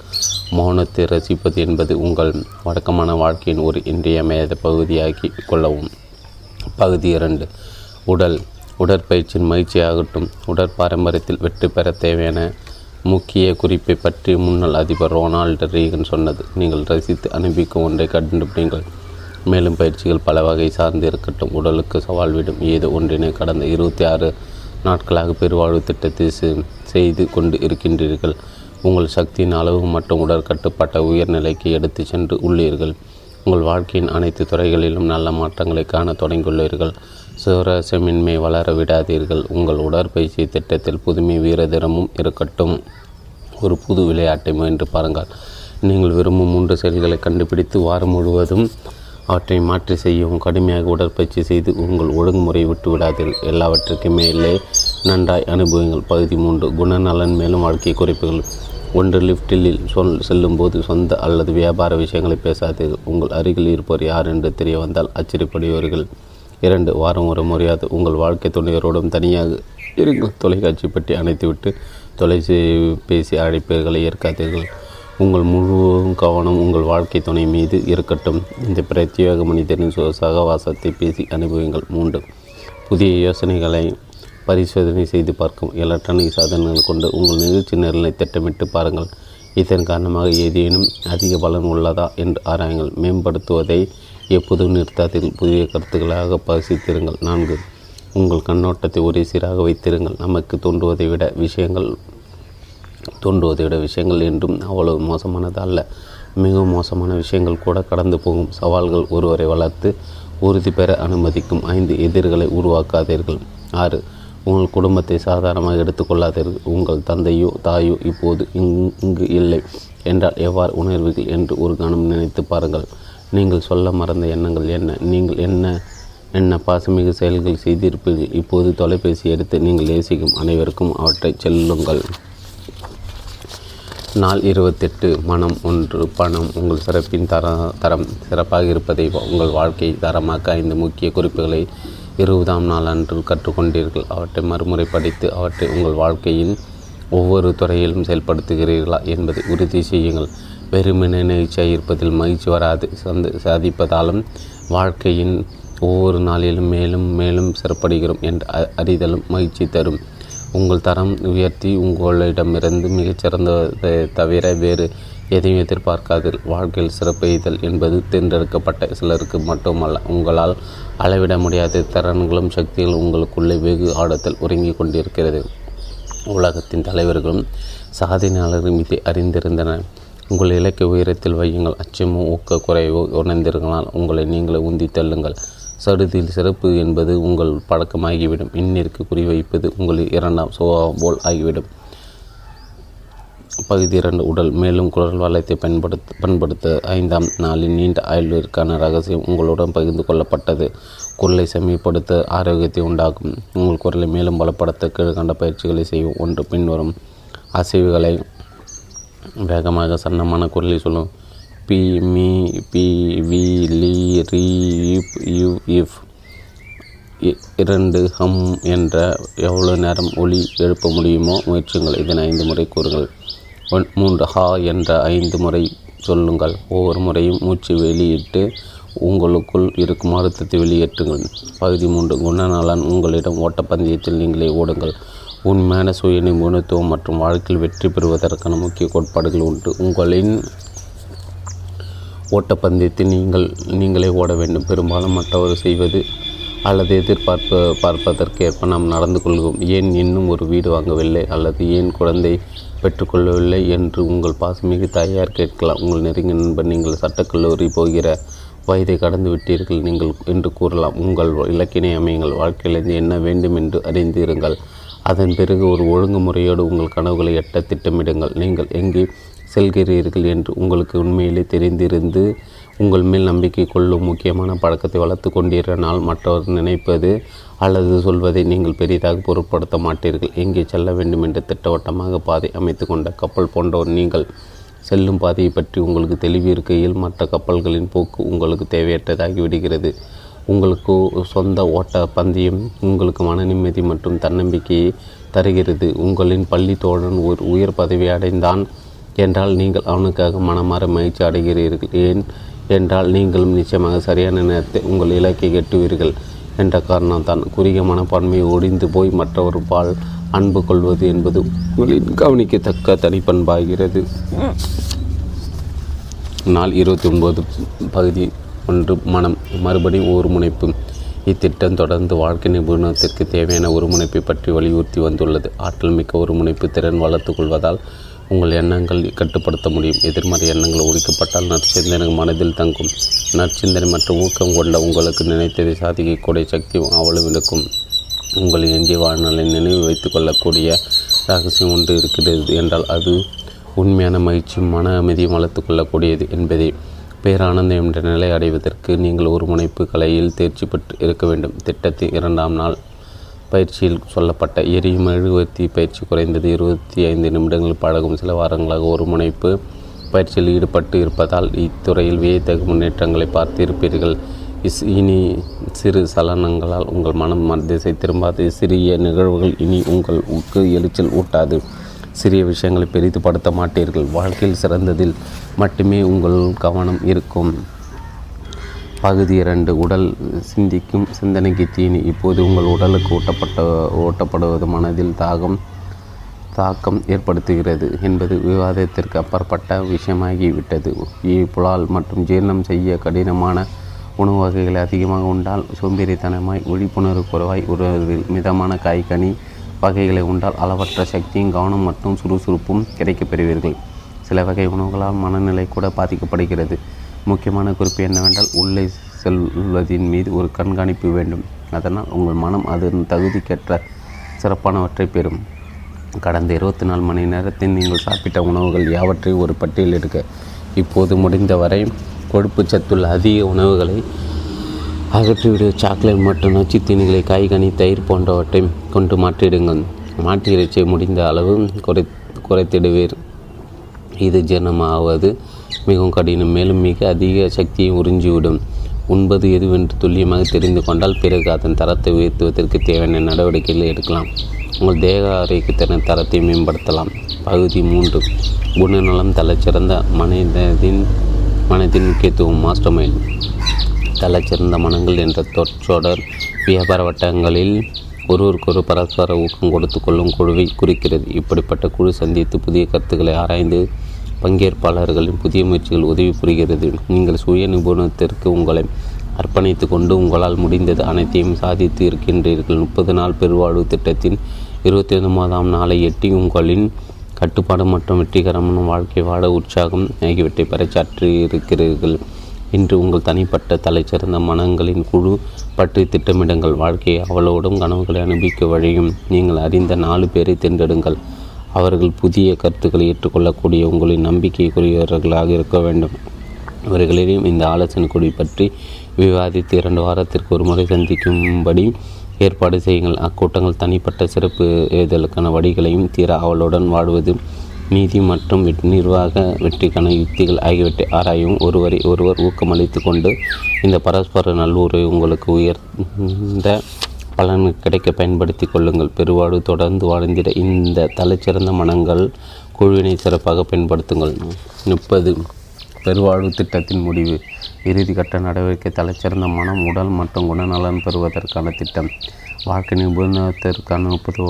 மௌனத்தை ரசிப்பது என்பது உங்கள் வழக்கமான வாழ்க்கையின் ஒரு இன்றியமையாத பகுதியாக்கி கொள்ளவும். பகுதி இரண்டு. உடல். உடற்பயிற்சியின் மகிழ்ச்சியாகட்டும். உடற்பாரம்பரியத்தில் வெற்றி பெற தேவையான முக்கிய குறிப்பை பற்றி முன்னாள் அதிபர் ரொனால்டு ரீகன் சொன்னது. நீங்கள் ரசித்து அனுபவிக்கும் ஒன்றை கண்டுபிடிங்கள். மேலும் பயிற்சிகள் பல வகை சார்ந்து இருக்கட்டும். உடலுக்கு சவால் விடும் ஏதோ ஒன்றினை கடந்த இருபத்தி ஆறு நாட்களாக பெருவாழ்வு திட்டத்தை செய்து கொண்டு இருக்கின்றீர்கள். உங்கள் சக்தியின் அளவு மற்றும் உடற்கட்டுப்பாட்டை உயர்நிலைக்கு எடுத்து சென்று உள்ளீர்கள். உங்கள் வாழ்க்கையின் அனைத்து துறைகளிலும் நல்ல மாற்றங்களை காண தொடங்கியுள்ளீர்கள். சிவராசமின்மை வளர விடாதீர்கள். உங்கள் உடற்பயிற்சி திட்டத்தில் புதுமை வீரதிரமும் இருக்கட்டும். ஒரு புது விளையாட்டை முயன்று பாருங்கள். நீங்கள் விரும்பும் மூன்று செயல்களை கண்டுபிடித்து வாரம் முழுவதும் அவற்றை மாற்றி செய்யவும். கடுமையாக உடற்பயிற்சி செய்து உங்கள் ஒழுங்குமுறை விட்டு விடாதீர்கள். எல்லாவற்றிற்கு மேலே நன்றாய் அனுபவங்கள். பகுதி மூன்று, குணநலன் மேலும் வாழ்க்கை குறிப்புகள். ஒன்று, லிஃப்டில் சொல் செல்லும்போது சொந்த அல்லது வியாபார விஷயங்களை பேசாதீர்கள். உங்கள் அருகில் இருப்பவர் யார் என்று தெரிய வந்தால் அச்சடிப்படையவர்கள். இரண்டு, வாரம் ஒரு முறையாது உங்கள் வாழ்க்கை துணையரோடும் தனியாக இருங்கள். தொலைக்காட்சி பற்றி அணைத்துவிட்டு தொலைபேசி அழைப்புகளை ஏற்காதீர்கள். உங்கள் முழு கவனம் உங்கள் வாழ்க்கை துணை மீது இருக்கட்டும். இந்த பிரத்யேக மனிதனின் சகவாசத்தை பேசி அனுபவங்கள். மூன்று, புதிய யோசனைகளை பரிசோதனை செய்து பார்க்கும். எலக்ட்ரானிக் சாதனங்கள் கொண்டு உங்கள் நிகழ்ச்சி நிரலை திட்டமிட்டு பாருங்கள். இதன் காரணமாக ஏதேனும் அதிக பலன் உள்ளதா என்று ஆராயுங்கள். மேம்படுத்துவதை எப்போதும் நிறுத்தாதில் புதிய கருத்துக்களாக பரிசித்திருங்கள். நான்கு, உங்கள் கண்ணோட்டத்தை ஒரே சீராக வைத்திருங்கள். நமக்கு தோன்றுவதை விட விஷயங்கள் தோன்றுவதை விட விஷயங்கள் என்றும் அவ்வளவு மோசமானது அல்ல. மிகவும் மோசமான விஷயங்கள் கூட கடந்து போகும். சவால்கள் ஒருவரை வளர்த்து உறுதி பெற அனுமதிக்கும். ஐந்து, எதிர்களை உருவாக்காதீர்கள். ஆறு, உங்கள் குடும்பத்தை சாதாரணமாக எடுத்துக்கொள்ளாதீர்கள். உங்கள் தந்தையோ தாயோ இப்போது இங்கு இல்லை என்றால் எவ்வாறு உணர்வீர்கள் என்று ஒரு கணம் நினைத்து பாருங்கள். நீங்கள் சொல்ல மறந்த எண்ணங்கள் என்ன? நீங்கள் என்ன என்ன பாசமிகு செயல்கள் செய்திருப்பீர்கள்? இப்போது தொலைபேசி எடுத்து நீங்கள் நேசிக்கும் அனைவருக்கும் அவற்றை செல்லுங்கள். நாள் இருபத்தெட்டு, மனம். ஒன்று, பணம். உங்கள் சிறப்பின் தர தரம் சிறப்பாக இருப்பதை உங்கள் வாழ்க்கையை தரமாக்க ஐந்து முக்கிய குறிப்புகளை இருபதாம் நாள் அன்று கற்றுக்கொண்டீர்கள். அவற்றை மறுமுறை படித்து அவற்றை உங்கள் வாழ்க்கையின் ஒவ்வொரு துறையிலும் செயல்படுத்துகிறீர்களா என்பதை உறுதி செய்யுங்கள். வெறுமனே நிகழ்ச்சியாக இருப்பதில் மகிழ்ச்சி வராது. சந்த சாதிப்பதாலும் வாழ்க்கையின் ஒவ்வொரு நாளிலும் மேலும் மேலும் சிறப்படுகிறோம் என்ற அறிதலும் மகிழ்ச்சி தரும். உங்கள் தரம் உயர்த்தி உங்களிடமிருந்து மிகச்சிறந்ததை தவிர வேறு எதையும் எதிர்பார்க்காதீர். வாழ்க்கையில் சிறப்பெய்தல் என்பது தேர்ந்தெடுக்கப்பட்ட சிலருக்கு மட்டுமல்ல, உங்களால் அளவிட முடியாத திறன்களும் சக்திகளும் உங்களுக்குள்ளே வெகு ஆழத்தில் உறங்கிக் கொண்டிருக்கிறது. உலகத்தின் தலைவர்களும் சாதனையாளர்களும் இதை அறிந்திருந்தனர். உங்கள் இலக்கை உயரத்தில் வையுங்கள். அச்சமோ ஊக்க குறைவோ உணர்ந்திருங்களால் உங்களை நீங்களே உந்தி தள்ளுங்கள். சடுதியில் சிறப்பு என்பது உங்கள் பழக்கமாகிவிடும். இன்னிற்கு குறிவைப்பது உங்கள் இரண்டாம் சுபாவம் போல் ஆகிவிடும். பகுதி இரண்டு, உடல் மேலும் குரல் வளத்தை பயன்படுத்த பயன்படுத்த ஐந்தாம் நாளின் நீண்ட ஆயுள்விற்கான ரகசியம் உங்களுடன் பகிர்ந்து கொள்ளப்பட்டது. குரலை செம்மைப்படுத்த ஆரோக்கியத்தை உண்டாக்கும். உங்கள் குரலை மேலும் பலப்படுத்த கீழ்கண்ட பயிற்சிகளை செய்யும். ஒன்று, பின்வரும் அசைவுகளை வேகமாக சன்னமான குரலில் சொல்லும். பி மீ பி வி லி ரீ யூ இஃப். இரண்டு, ஹம் என்ற எவ்வளோ நேரம் ஒலி எழுப்ப முடியுமோ முயற்சிகள். இதனை ஐந்து முறை கூறுங்கள். ஒன், மூன்று, ஹா என்ற ஐந்து முறை சொல்லுங்கள். ஒவ்வொரு முறையும் மூச்சு வெளியிட்டு உங்களுக்குள் இருக்கும் அழுத்தத்தை வெளியேற்றுங்கள். பகுதி மூன்று, குணநலன். உங்களிடம் ஓட்டப்பந்தயத்தில் நீங்களே ஓடுங்கள். உண்மையான சுய நிபுணத்துவம் மற்றும் வாழ்க்கையில் வெற்றி பெறுவதற்கான முக்கிய கோட்பாடுகள் உண்டு. உங்களின் ஓட்டப்பந்தயத்தில் நீங்கள் நீங்களே ஓட வேண்டும். பெரும்பாலும் மற்றவர் செய்வது அல்லது எதிர்பார்ப்ப பார்ப்பதற்கேற்ப நாம் நடந்து கொள்வோம். ஏன் இன்னும் ஒரு வீடு வாங்கவில்லை அல்லது ஏன் குழந்தை பெற்றுக்கொள்ளவில்லை என்று உங்கள் பாசமிகு தாயார் கேட்கலாம். உங்கள் நெருங்கிய நண்பர் நீங்கள் சட்டக்கல்லூரி போகிற வயதை கடந்து விட்டீர்கள் நீங்கள் என்று கூறலாம். உங்கள் இலக்கினை அமையுங்கள். வாழ்க்கையிலிருந்து என்ன வேண்டும் என்று அறிந்து இருங்கள். அதன் பிறகு ஒரு ஒழுங்குமுறையோடு உங்கள் கனவுகளை எட்ட திட்டமிடுங்கள். நீங்கள் எங்கே செல்கிறீர்கள் என்று உங்களுக்கு உண்மையிலே தெரிந்திருந்து உங்கள் மேல் நம்பிக்கை கொள்ளும் முக்கியமான பழக்கத்தை வளர்த்து கொண்டிருந்தால் மற்றவர் நினைப்பது அல்லது சொல்வதை நீங்கள் பெரிதாக பொருட்படுத்த மாட்டீர்கள். எங்கே செல்ல வேண்டும் என்று திட்டவட்டமாக பாதை அமைத்து கொண்ட கப்பல் போன்றோர் நீங்கள். செல்லும் பாதையை பற்றி உங்களுக்கு தெளிவு இருக்கையில் மற்ற கப்பல்களின் போக்கு உங்களுக்கு தேவையற்றதாகிவிடுகிறது. உங்களுக்கு சொந்த ஓட்ட பந்தயம் உங்களுக்கு மன நிம்மதி மற்றும் தன்னம்பிக்கையை தருகிறது. உங்களின் பள்ளி தோழன் ஒரு உயர் பதவி அடைந்தான் என்றால் நீங்கள் அவனுக்காக மனமாற மகிழ்ச்சி அடைகிறீர்கள். ஏன் என்றால் நீங்களும் நிச்சயமாக சரியான நேரத்தை உங்கள் இலக்கை எட்டுவீர்கள் என்ற காரணம் தான். குறுகிய மனப்பான்மையை ஒடிந்து போய் மற்றொரு பால் அன்பு கொள்வது என்பது உங்களின் கவனிக்கத்தக்க தனிப்பண்பாகிறது. நாள் இருபத்தி ஒன்பது, பகுதி ஒன்று, மனம். மறுபடியும் ஒருமுனைப்பு. இத்திட்டம் தொடர்ந்து வாழ்க்கை நிபுணத்திற்கு தேவையான ஒருமுனைப்பை பற்றி வலியுறுத்தி வந்துள்ளது. ஆற்றல் மிக்க ஒருமுனைப்பு திறன் வளர்த்து கொள்வதால் உங்கள் எண்ணங்கள் கட்டுப்படுத்த முடியும். எதிர்மறை எண்ணங்கள் ஒழிக்கப்பட்டால் நற்சிந்தனை மனதில் தங்கும். நற்சிந்தனை மற்றும் ஊக்கம் கொண்ட உங்களுக்கு நினைத்ததை சாதிக்கக்கூடிய சக்தி அவ்வளவு இருக்கும். உங்கள் எஞ்சிய வாழ்நாளை நினைவு வைத்து கொள்ளக்கூடிய ரகசியம் ஒன்று இருக்கிறது என்றால் அது உண்மையான மகிழ்ச்சியும் மன அமைதியும் வளர்த்து கொள்ளக்கூடியது என்பதே. பேரானந்தம் என்ற நிலை அடைவதற்கு நீங்கள் ஒரு முனைப்பு கலையில் தேர்ச்சி பெற்று இருக்க வேண்டும். திட்டத்தின் இரண்டாம் நாள் பயிற்சியில் சொல்லப்பட்ட எரியும் மெழுகுவர்த்தி பயிற்சி குறைந்தது இருபத்தி ஐந்து நிமிடங்கள் பழகும். சில வாரங்களாக ஒரு முனைப்பு பயிற்சியில் ஈடுபட்டு இருப்பதால் இத்துறையில் வியத்தகு முன்னேற்றங்களை பார்த்து இருப்பீர்கள். இஸ் இனி சிறு சலனங்களால் உங்கள் மனம் மத்திசை திரும்பாது. சிறிய நிகழ்வுகள் இனி உங்கள் உக்கு எரிச்சல் ஊட்டாது. சிறிய விஷயங்களை பெரிதுபடுத்த மாட்டீர்கள். வாழ்க்கையில் சிறந்ததில் மட்டுமே உங்கள் கவனம் இருக்கும். பகுதி இரண்டு, உடல் சிந்திக்கும் சிந்தனைக்கு தீனி. இப்போது உங்கள் உடலுக்கு ஊட்டப்பட்ட ஓட்டப்படுவது மனதில் தாகம் தாக்கம் ஏற்படுத்துகிறது என்பது விவாதத்திற்கு அப்பாற்பட்ட விஷயமாகிவிட்டது. புலால் மற்றும் ஜீரணம் செய்ய கடினமான உணவு வகைகளை அதிகமாக உண்டால் சோம்பேறித்தனமாய் விழிப்புணர்வு குறைவாய் உருவதில் மிதமான காய்கனி வகைகளை உண்டால் அளவற்ற சக்தியும் கவனம் மற்றும் சுறுசுறுப்பும் கிடைக்கப் பெறுவீர்கள். சில வகை உணவுகளால் மனநிலை கூட பாதிக்கப்படுகிறது. முக்கியமான குறிப்பு என்னவென்றால் உள்ளே செல்வதின் மீது ஒரு கண்காணிப்பு வேண்டும். அதனால் உங்கள் மனம் அதன் தகுதிக்கேற்ற சிறப்பானவற்றை பெறும். கடந்த இருபத்தி நாலு மணி நேரத்தில் நீங்கள் சாப்பிட்ட உணவுகள் யாவற்றை ஒரு பட்டியல் எடுக்க. இப்போது முடிந்தவரை கொழுப்பு சத்துள்ள அதிக உணவுகளை அகற்றிவிடு. சாக்லேட் மற்றும் நச்சுத்தீனிகளை காய்கனி தயிர் போன்றவற்றை கொண்டு மாற்றிடுங்கள். மாட்டு இறைச்சியை முடிந்த அளவு குறை குறைத்திடுவீர். இது ஜீரணமாவது மிகவும் கடினம், மேலும் மிக அதிக சக்தியை உறிஞ்சிவிடும். உண்பது எதுவென்று துல்லியமாக தெரிந்து கொண்டால் பிறகு அதன் தரத்தை உயர்த்துவதற்கு தேவையான நடவடிக்கைகளை எடுக்கலாம். உங்கள் தேக ஆரோக்கியத்தின தரத்தை மேம்படுத்தலாம். பகுதி மூன்று, குணநலம் தலைச்சிறந்த மனிதனின் மனதின் முக்கியத்துவம். மாஸ்டர் மைண்ட் தலைச்சிறந்த மனங்கள் என்ற தொற்றொடர் வியாபார வட்டங்களில் ஒருவருக்கொரு பரஸ்பர ஊக்கம் கொடுத்து கொள்ளும் குழுவை குறிக்கிறது. இப்படிப்பட்ட குழு சந்தித்து புதிய கருத்துக்களை ஆராய்ந்து பங்கேற்பாளர்களின் புதிய முயற்சிகள் உதவி புரிகிறது. நீங்கள் சுய நிபுணத்திற்கு உங்களை அர்ப்பணித்து கொண்டு உங்களால் முடிந்தது அனைத்தையும் சாதித்து இருக்கின்றீர்கள். முப்பது நாள் பெருவாழ்வு திட்டத்தின் இருபத்தி ஒன்பதாம் நாளை எட்டி உங்களின் கட்டுப்பாடு மற்றும் வெற்றிகரமான வாழ்க்கை வாட உற்சாகம் ஆகியவற்றை பறைச்சாற்றி இருக்கிறீர்கள். இன்று உங்கள் தனிப்பட்ட தலைச்சிறந்த மனங்களின் குழு பற்றி திட்டமிடுங்கள். வாழ்க்கையை அவளோடும் கனவுகளை அனுபவிக்க வழியும் நீங்கள் அறிந்த நாலு பேரை தேர்ந்தெடுங்கள். அவர்கள் புதிய கருத்துக்களை ஏற்றுக்கொள்ளக்கூடிய உங்களின் நம்பிக்கைக்குரியவர்களாக இருக்க வேண்டும். இவர்களிடையும் இந்த ஆலோசனை குழு பற்றி விவாதித்து இரண்டு வாரத்திற்கு ஒரு முறை சந்திக்கும்படி ஏற்பாடு செய்யுங்கள். அக்கூட்டங்கள் தனிப்பட்ட சிறப்பு ஏதலுக்கான வழிகளையும் தீர அவளுடன் வாழ்வது நீதி மற்றும் நிர்வாக வெற்றிக்கான யுக்திகள் ஆகியவற்றை ஆராயும். ஒருவரை ஒருவர் ஊக்கமளித்து கொண்டு இந்த பரஸ்பர நல்லுறவை உங்களுக்கு உயர்ந்த பலன் கிடைக்க பயன்படுத்தி கொள்ளுங்கள். பெருவாடு தொடர்ந்து வாழ்ந்திட இந்த தலைச்சிறந்த மனங்கள் குழுவினை சிறப்பாக பயன்படுத்துங்கள். முப்பது, பெருவாழ்வு திட்டத்தின் முடிவு. இறுதிக்கட்ட நடவடிக்கை தலைச்சிறந்த மனம், உடல் மற்றும் குணநலன் பெறுவதற்கான திட்டம். வாழ்க்கை நிபுணத்திற்கான முப்பது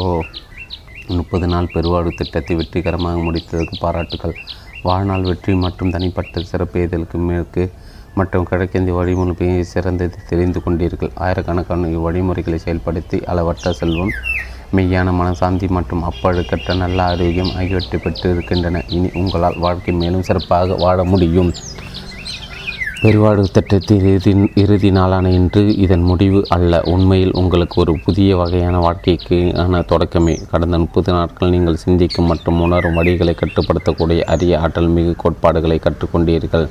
முப்பது நாள் பெருவாழ்வு திட்டத்தை வெற்றிகரமாக முடித்ததற்கு பாராட்டுகள். வாழ்நாள் வெற்றி மற்றும் தனிப்பட்ட சிறப்பு இதழுக்கு மேற்கு மற்றும் கிழக்கிந்திய வழிமுறையை சிறந்தது தெரிந்து கொண்டீர்கள். ஆயிரக்கணக்கான இவ்வழிமுறைகளை செயல்படுத்தி அளவற்ற செல்வம், மெய்யான மனசாந்தி மற்றும் அப்பழுக்கற்ற நல்ல ஆரோக்கியம் ஆகியவற்றை பெற்று இருக்கின்றன. இனி உங்களால் வாழ்க்கை மேலும் சிறப்பாக வாழ முடியும். பெருவாழ்வு திட்டத்தின் இறுதி இறுதி நாளான இன்று இதன் முடிவு அல்ல, உண்மையில் உங்களுக்கு ஒரு புதிய வகையான வாழ்க்கைக்கான தொடக்கமே. கடந்த முப்பது நாட்கள் நீங்கள் சிந்திக்கும் மற்றும் உணரும் வழிகளை கட்டுப்படுத்தக்கூடிய அரிய ஆற்றல் மிகு கோட்பாடுகளை கற்றுக்கொண்டீர்கள்.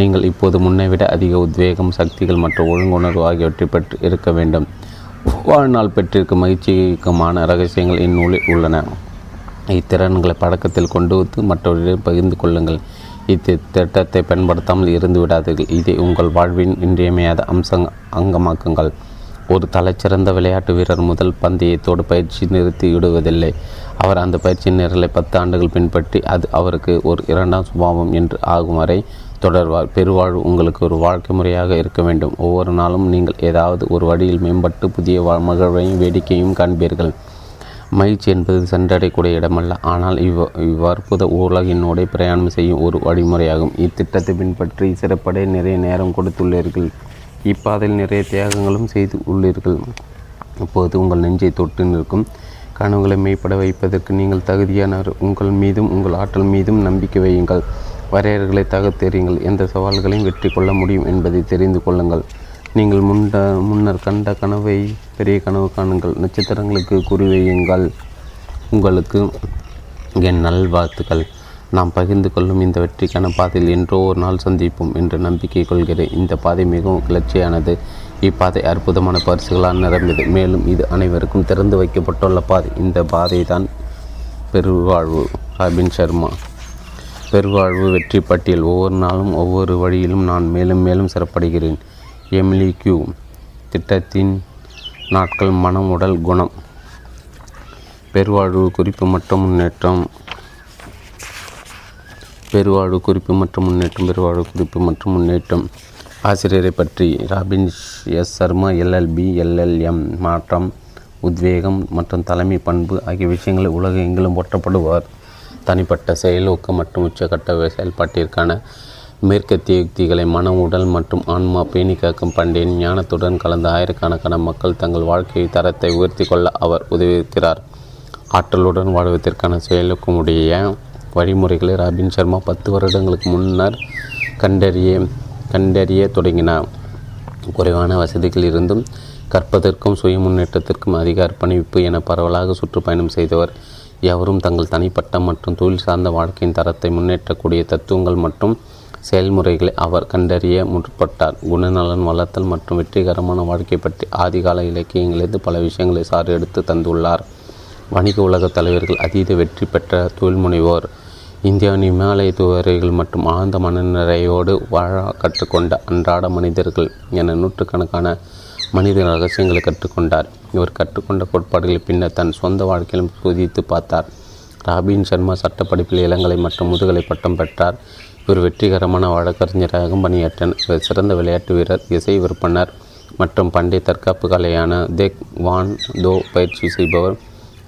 நீங்கள் இப்போது முன்னைவிட அதிக உத்வேகம், சக்திகள் மற்றும் ஒழுங்குணர்வு ஆகியவற்றை பெற்று இருக்க வேண்டும். வாழ்நாள் பெற்றிருக்கும் மகிழ்ச்சிக்குமான ரகசியங்கள் இந்நூலில் உள்ளன. இத்திறன்களை பழக்கத்தில் கொண்டு வந்து மற்றவர்களிடம் பகிர்ந்து கொள்ளுங்கள். இத்திட்டத்தை பயன்படுத்தாமல் இருந்து விடாதீர்கள். இதை உங்கள் வாழ்வின் இன்றியமையாத அம்சங் அங்கமாக்குங்கள். ஒரு தலைச்சிறந்த விளையாட்டு வீரர் முதல் பந்தயத்தோடு பயிற்சி நிறுத்தி விடுவதில்லை. அவர் அந்த பயிற்சி நிரலை பத்து ஆண்டுகள் பின்பற்றி அது அவருக்கு ஒரு இரண்டாம் சுபாவம் என்று ஆகும் வரை தொடர்வார். பெருவாழ்வு உங்களுக்கு ஒரு வாழ்க்கை முறையாக இருக்க வேண்டும். ஒவ்வொரு நாளும் நீங்கள் ஏதாவது ஒரு வழியில் மேம்பட்டு புதிய மகிழ்வையும் வேடிக்கையும் காண்பீர்கள். மகிழ்ச்சி என்பது சென்றடையக்கூடிய இடமல்ல, ஆனால் இவ் இவ்வற்புத உலகினோடே பிரயாணம் செய்யும் ஒரு வழிமுறையாகும். இத்திட்டத்தை பின்பற்றி சிறப்படை நிறைய நேரம் கொடுத்துள்ளீர்கள். இப்பாதையில் நிறைய தியாகங்களும் செய்து உள்ளீர்கள். இப்போது உங்கள் நெஞ்சை தொட்டு நிற்கும் கனவுகளை மேம்பட வைப்பதற்கு நீங்கள் தகுதியானவர். உங்கள் மீதும் உங்கள் ஆற்றல் மீதும் நம்பிக்கை வையுங்கள். வரையறைகளை தகர்த்தெறியுங்கள். எந்த சவால்களையும் வெற்றி கொள்ள முடியும் என்பதை தெரிந்து கொள்ளுங்கள். நீங்கள் முன்ன முன்னர் கண்ட கனவை பெரிய கனவு காணுங்கள். நட்சத்திரங்களுக்கு குறிவையுங்கள். உங்களுக்கு என் நல்வாழ்த்துக்கள். நாம் பகிர்ந்து கொள்ளும் இந்த வெற்றிக்கான பாதையில் என்றோ ஒரு நாள் சந்திப்போம் என்று நம்பிக்கை கொள்கிறேன். இந்த பாதை மிகவும் கிளர்ச்சியானது. இப்பாதை அற்புதமான பரிசுகளால் நிரம்பியது. மேலும் இது அனைவருக்கும் திறந்து வைக்கப்பட்டுள்ள பாதை. இந்த பாதை தான் பெருவாழ்வு. அபின் சர்மா. பெருவாழ்வு வெற்றி பட்டியல். ஒவ்வொரு நாளும் ஒவ்வொரு வழியிலும் நான் மேலும் மேலும் சிறப்படுகிறேன். Emily Q. திட்டத்தின் நாட்கள். மனம், உடல், குணம். பெருவாழ்வு குறிப்பு மற்றும் முன்னேற்றம். பெருவாழ்வு குறிப்பு மற்றும் முன்னேற்றம் பெருவாழ்வு குறிப்பு மற்றும் முன்னேற்றம் ஆசிரியரை பற்றி. Robin S Sharma, LLB, LLM. மாற்றம், உத்வேகம் மற்றும் தலைமை பண்பு ஆகிய விஷயங்களை உலக எங்கிலும் போற்றப்படுவார். தனிப்பட்ட செயலூக்கம் மற்றும் உச்சக்கட்ட செயல்பாட்டிற்கான மேற்கத்திய யுக்திகளை மனம், உடல் மற்றும் ஆன்மா பேணி காக்கும் பண்டைய ஞானத்துடன் கலந்த ஆயிரக்கணக்கான மக்கள் தங்கள் வாழ்க்கையை தரத்தை உயர்த்தி கொள்ள அவர் உதவியிருக்கிறார். ஆற்றலுடன் வாழ்வதற்கான செயலூக்கமுடைய வழிமுறைகளை ராபின் சர்மா பத்து வருடங்களுக்கு முன்னர் கண்டறிய கண்டறிய தொடங்கினார். குறைவான வசதிகள் இருந்தும் கற்பதற்கும் சுய முன்னேற்றத்திற்கும் அதிக அர்ப்பணிப்பு என பரவலாக சுற்றுப்பயணம் செய்தவர். எவரும் தங்கள் தனிப்பட்ட மற்றும் தொழில் சார்ந்த வாழ்க்கையின் தரத்தை முன்னேற்றக்கூடிய தத்துவங்கள் மற்றும் செயல்முறைகளை அவர் கண்டறிய முற்பட்டார். குணநலன் வளர்த்தல் மற்றும் வெற்றிகரமான வாழ்க்கை பற்றி ஆதிகால இலக்கியங்களிலிருந்து பல விஷயங்களை சார் எடுத்து தந்துள்ளார். வணிக உலக தலைவர்கள், அதீத வெற்றி பெற்ற தொழில் முனைவோர், இந்தியாவின் இமாலய துறைகள் மற்றும் ஆழ்ந்த மனநிறையோடு வாழ கற்றுக்கொண்ட அன்றாட மனிதர்கள் என நூற்றுக்கணக்கான மனித ரகசியங்களை கற்றுக்கொண்டார். இவர் கற்றுக்கொண்ட கோட்பாடுகளை பின்னர் தன் சொந்த வாழ்க்கையிலும் சோதித்து பார்த்தார். ராபின் சர்மா சட்டப்படிப்பில் இளங்கலை மற்றும் முதுகலை பட்டம் பெற்றார். இவர் வெற்றிகரமான வழக்கறிஞராகவும் பணியாற்றினார். இவர் சிறந்த விளையாட்டு வீரர், இசை விற்பனர் மற்றும் பண்டைய தற்காப்பு கலையான தெக் வான் தோ பயிற்சி செய்பவர்.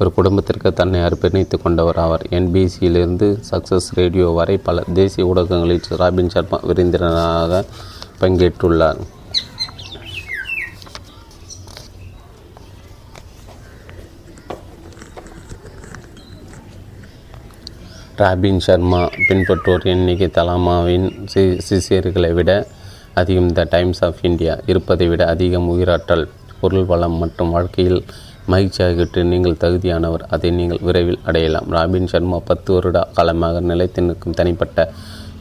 ஒரு குடும்பத்திற்கு தன்னை அர்ப்பணித்து கொண்டவர் ஆவார். என்பிசியிலிருந்து சக்ஸஸ் ரேடியோ வரை பல தேசிய ஊடகங்களில் ராபின் சர்மா விருந்தினராக பங்கேற்றுள்ளார். ராபின் சர்மா பின்பற்றுவோர் எண்ணிக்கை தலாமாவின் சி சிசியர்களை விட அதிகம். The Times of India. இருப்பதை விட அதிகம் உயிராற்றல், பொருள் வளம் மற்றும் வாழ்க்கையில் மகிழ்ச்சி ஆகிவிட்டு நீங்கள் தகுதியானவர். அதை நீங்கள் விரைவில் அடையலாம். ராபின் சர்மா பத்து வருட காலமாக நிலைத்து நிற்கும் தனிப்பட்ட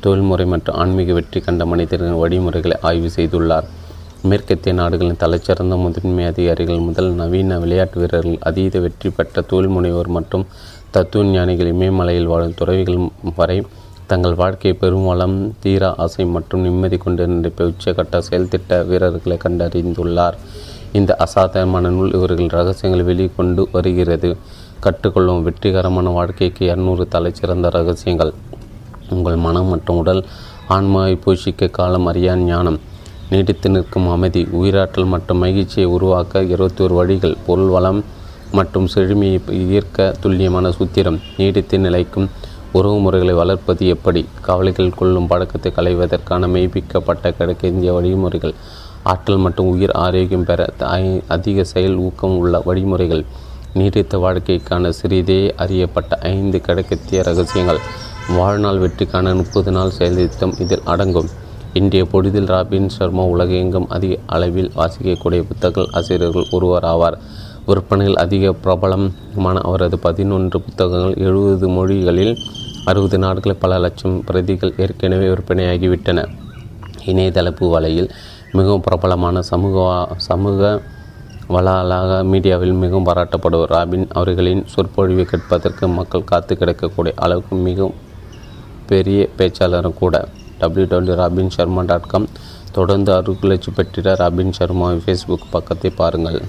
தொழில்முறை மற்றும் ஆன்மீக வெற்றி கண்ட மனிதர்களின் வழிமுறைகளை ஆய்வு செய்துள்ளார். மேற்கத்திய நாடுகளின் தலைச்சிறந்த முதன்மை அதிகாரிகள் முதல் நவீன விளையாட்டு வீரர்கள், அதீத வெற்றி பெற்ற தொழில் முனைவோர் மற்றும் தத்துவ ஞானிகள், இமயமலையில் வாழும் துறவிகள் வரை தங்கள் வாழ்க்கை பெருமளம் தீரா ஆசை மற்றும் நிம்மதி கொண்டு நிரப்பிய உச்சகட்ட செயல்திட்ட வீரர்களை கண்டறிந்துள்ளார். இந்த அசாதாரணமான நூல் இவர்கள் இரகசியங்களை வெளிக்கொண்டு வருகிறது. கற்றுக்கொள்ளும் வெற்றிகரமான வாழ்க்கைக்கு இருநூறு தலைச்சிறந்த இரகசியங்கள். உங்கள் மனம் மற்றும் உடல் ஆன்மாவை போஷிக்க காலம் அறியா ஞானம், நீடித்து நிற்கும் அமைதி, உயிராற்றல் மற்றும் மகிழ்ச்சியை உருவாக்க இருபத்தி ஒரு வழிகள், பொருள் வளம் மற்றும் செழுமையை ஈர்க்க துல்லியமான சூத்திரம், நீடித்து நிலைக்கும் உறவு முறைகளை வளர்ப்பது எப்படி, கவலைகள் கொள்ளும் பழக்கத்தை களைவதற்கான மெய்ப்பிக்கப்பட்ட கிடைக்க இந்திய வழிமுறைகள், ஆற்றல் மற்றும் உயிர் ஆரோக்கியம் பெற அதிக செயல் ஊக்கம் உள்ள வழிமுறைகள், நீடித்த வாழ்க்கைக்கான சிறிதே அறியப்பட்ட ஐந்து கிடைக்கத்திய ரகசியங்கள், வாழ்நாள் வெற்றிக்கான முப்பது நாள் செயல் திட்டம் இதில் அடங்கும். இந்திய பொழுதில் ராபின் சர்மா உலகெங்கும் அதிக அளவில் வாசிக்கக்கூடிய புத்தகங்கள் ஆசிரியர்கள் ஒருவர் ஆவார். விற்பனையில் அதிக பிரபலமான அவரது பதினொன்று புத்தகங்கள் எழுபது மொழிகளில் அறுபது நாடுகளில் பல லட்சம் பிரதிகள் ஏற்கனவே விற்பனையாகிவிட்டன. இணையதளப்பு வலையில் மிகவும் பிரபலமான சமூக சமூக வளாக மீடியாவில் மிகவும் பாராட்டப்படுவார். ராபின் அவர்களின் சொற்பொழிவை கேட்பதற்கு மக்கள் காத்து கிடக்கக்கூடிய அளவுக்கு மிகவும் பெரிய பேச்சாளரும் கூட. W W Robin Sharma dot com. தொடர்ந்து அறுபது லட்சம் பெற்றிட ராபின் சர்மாவின் ஃபேஸ்புக் பக்கத்தை பாருங்கள்.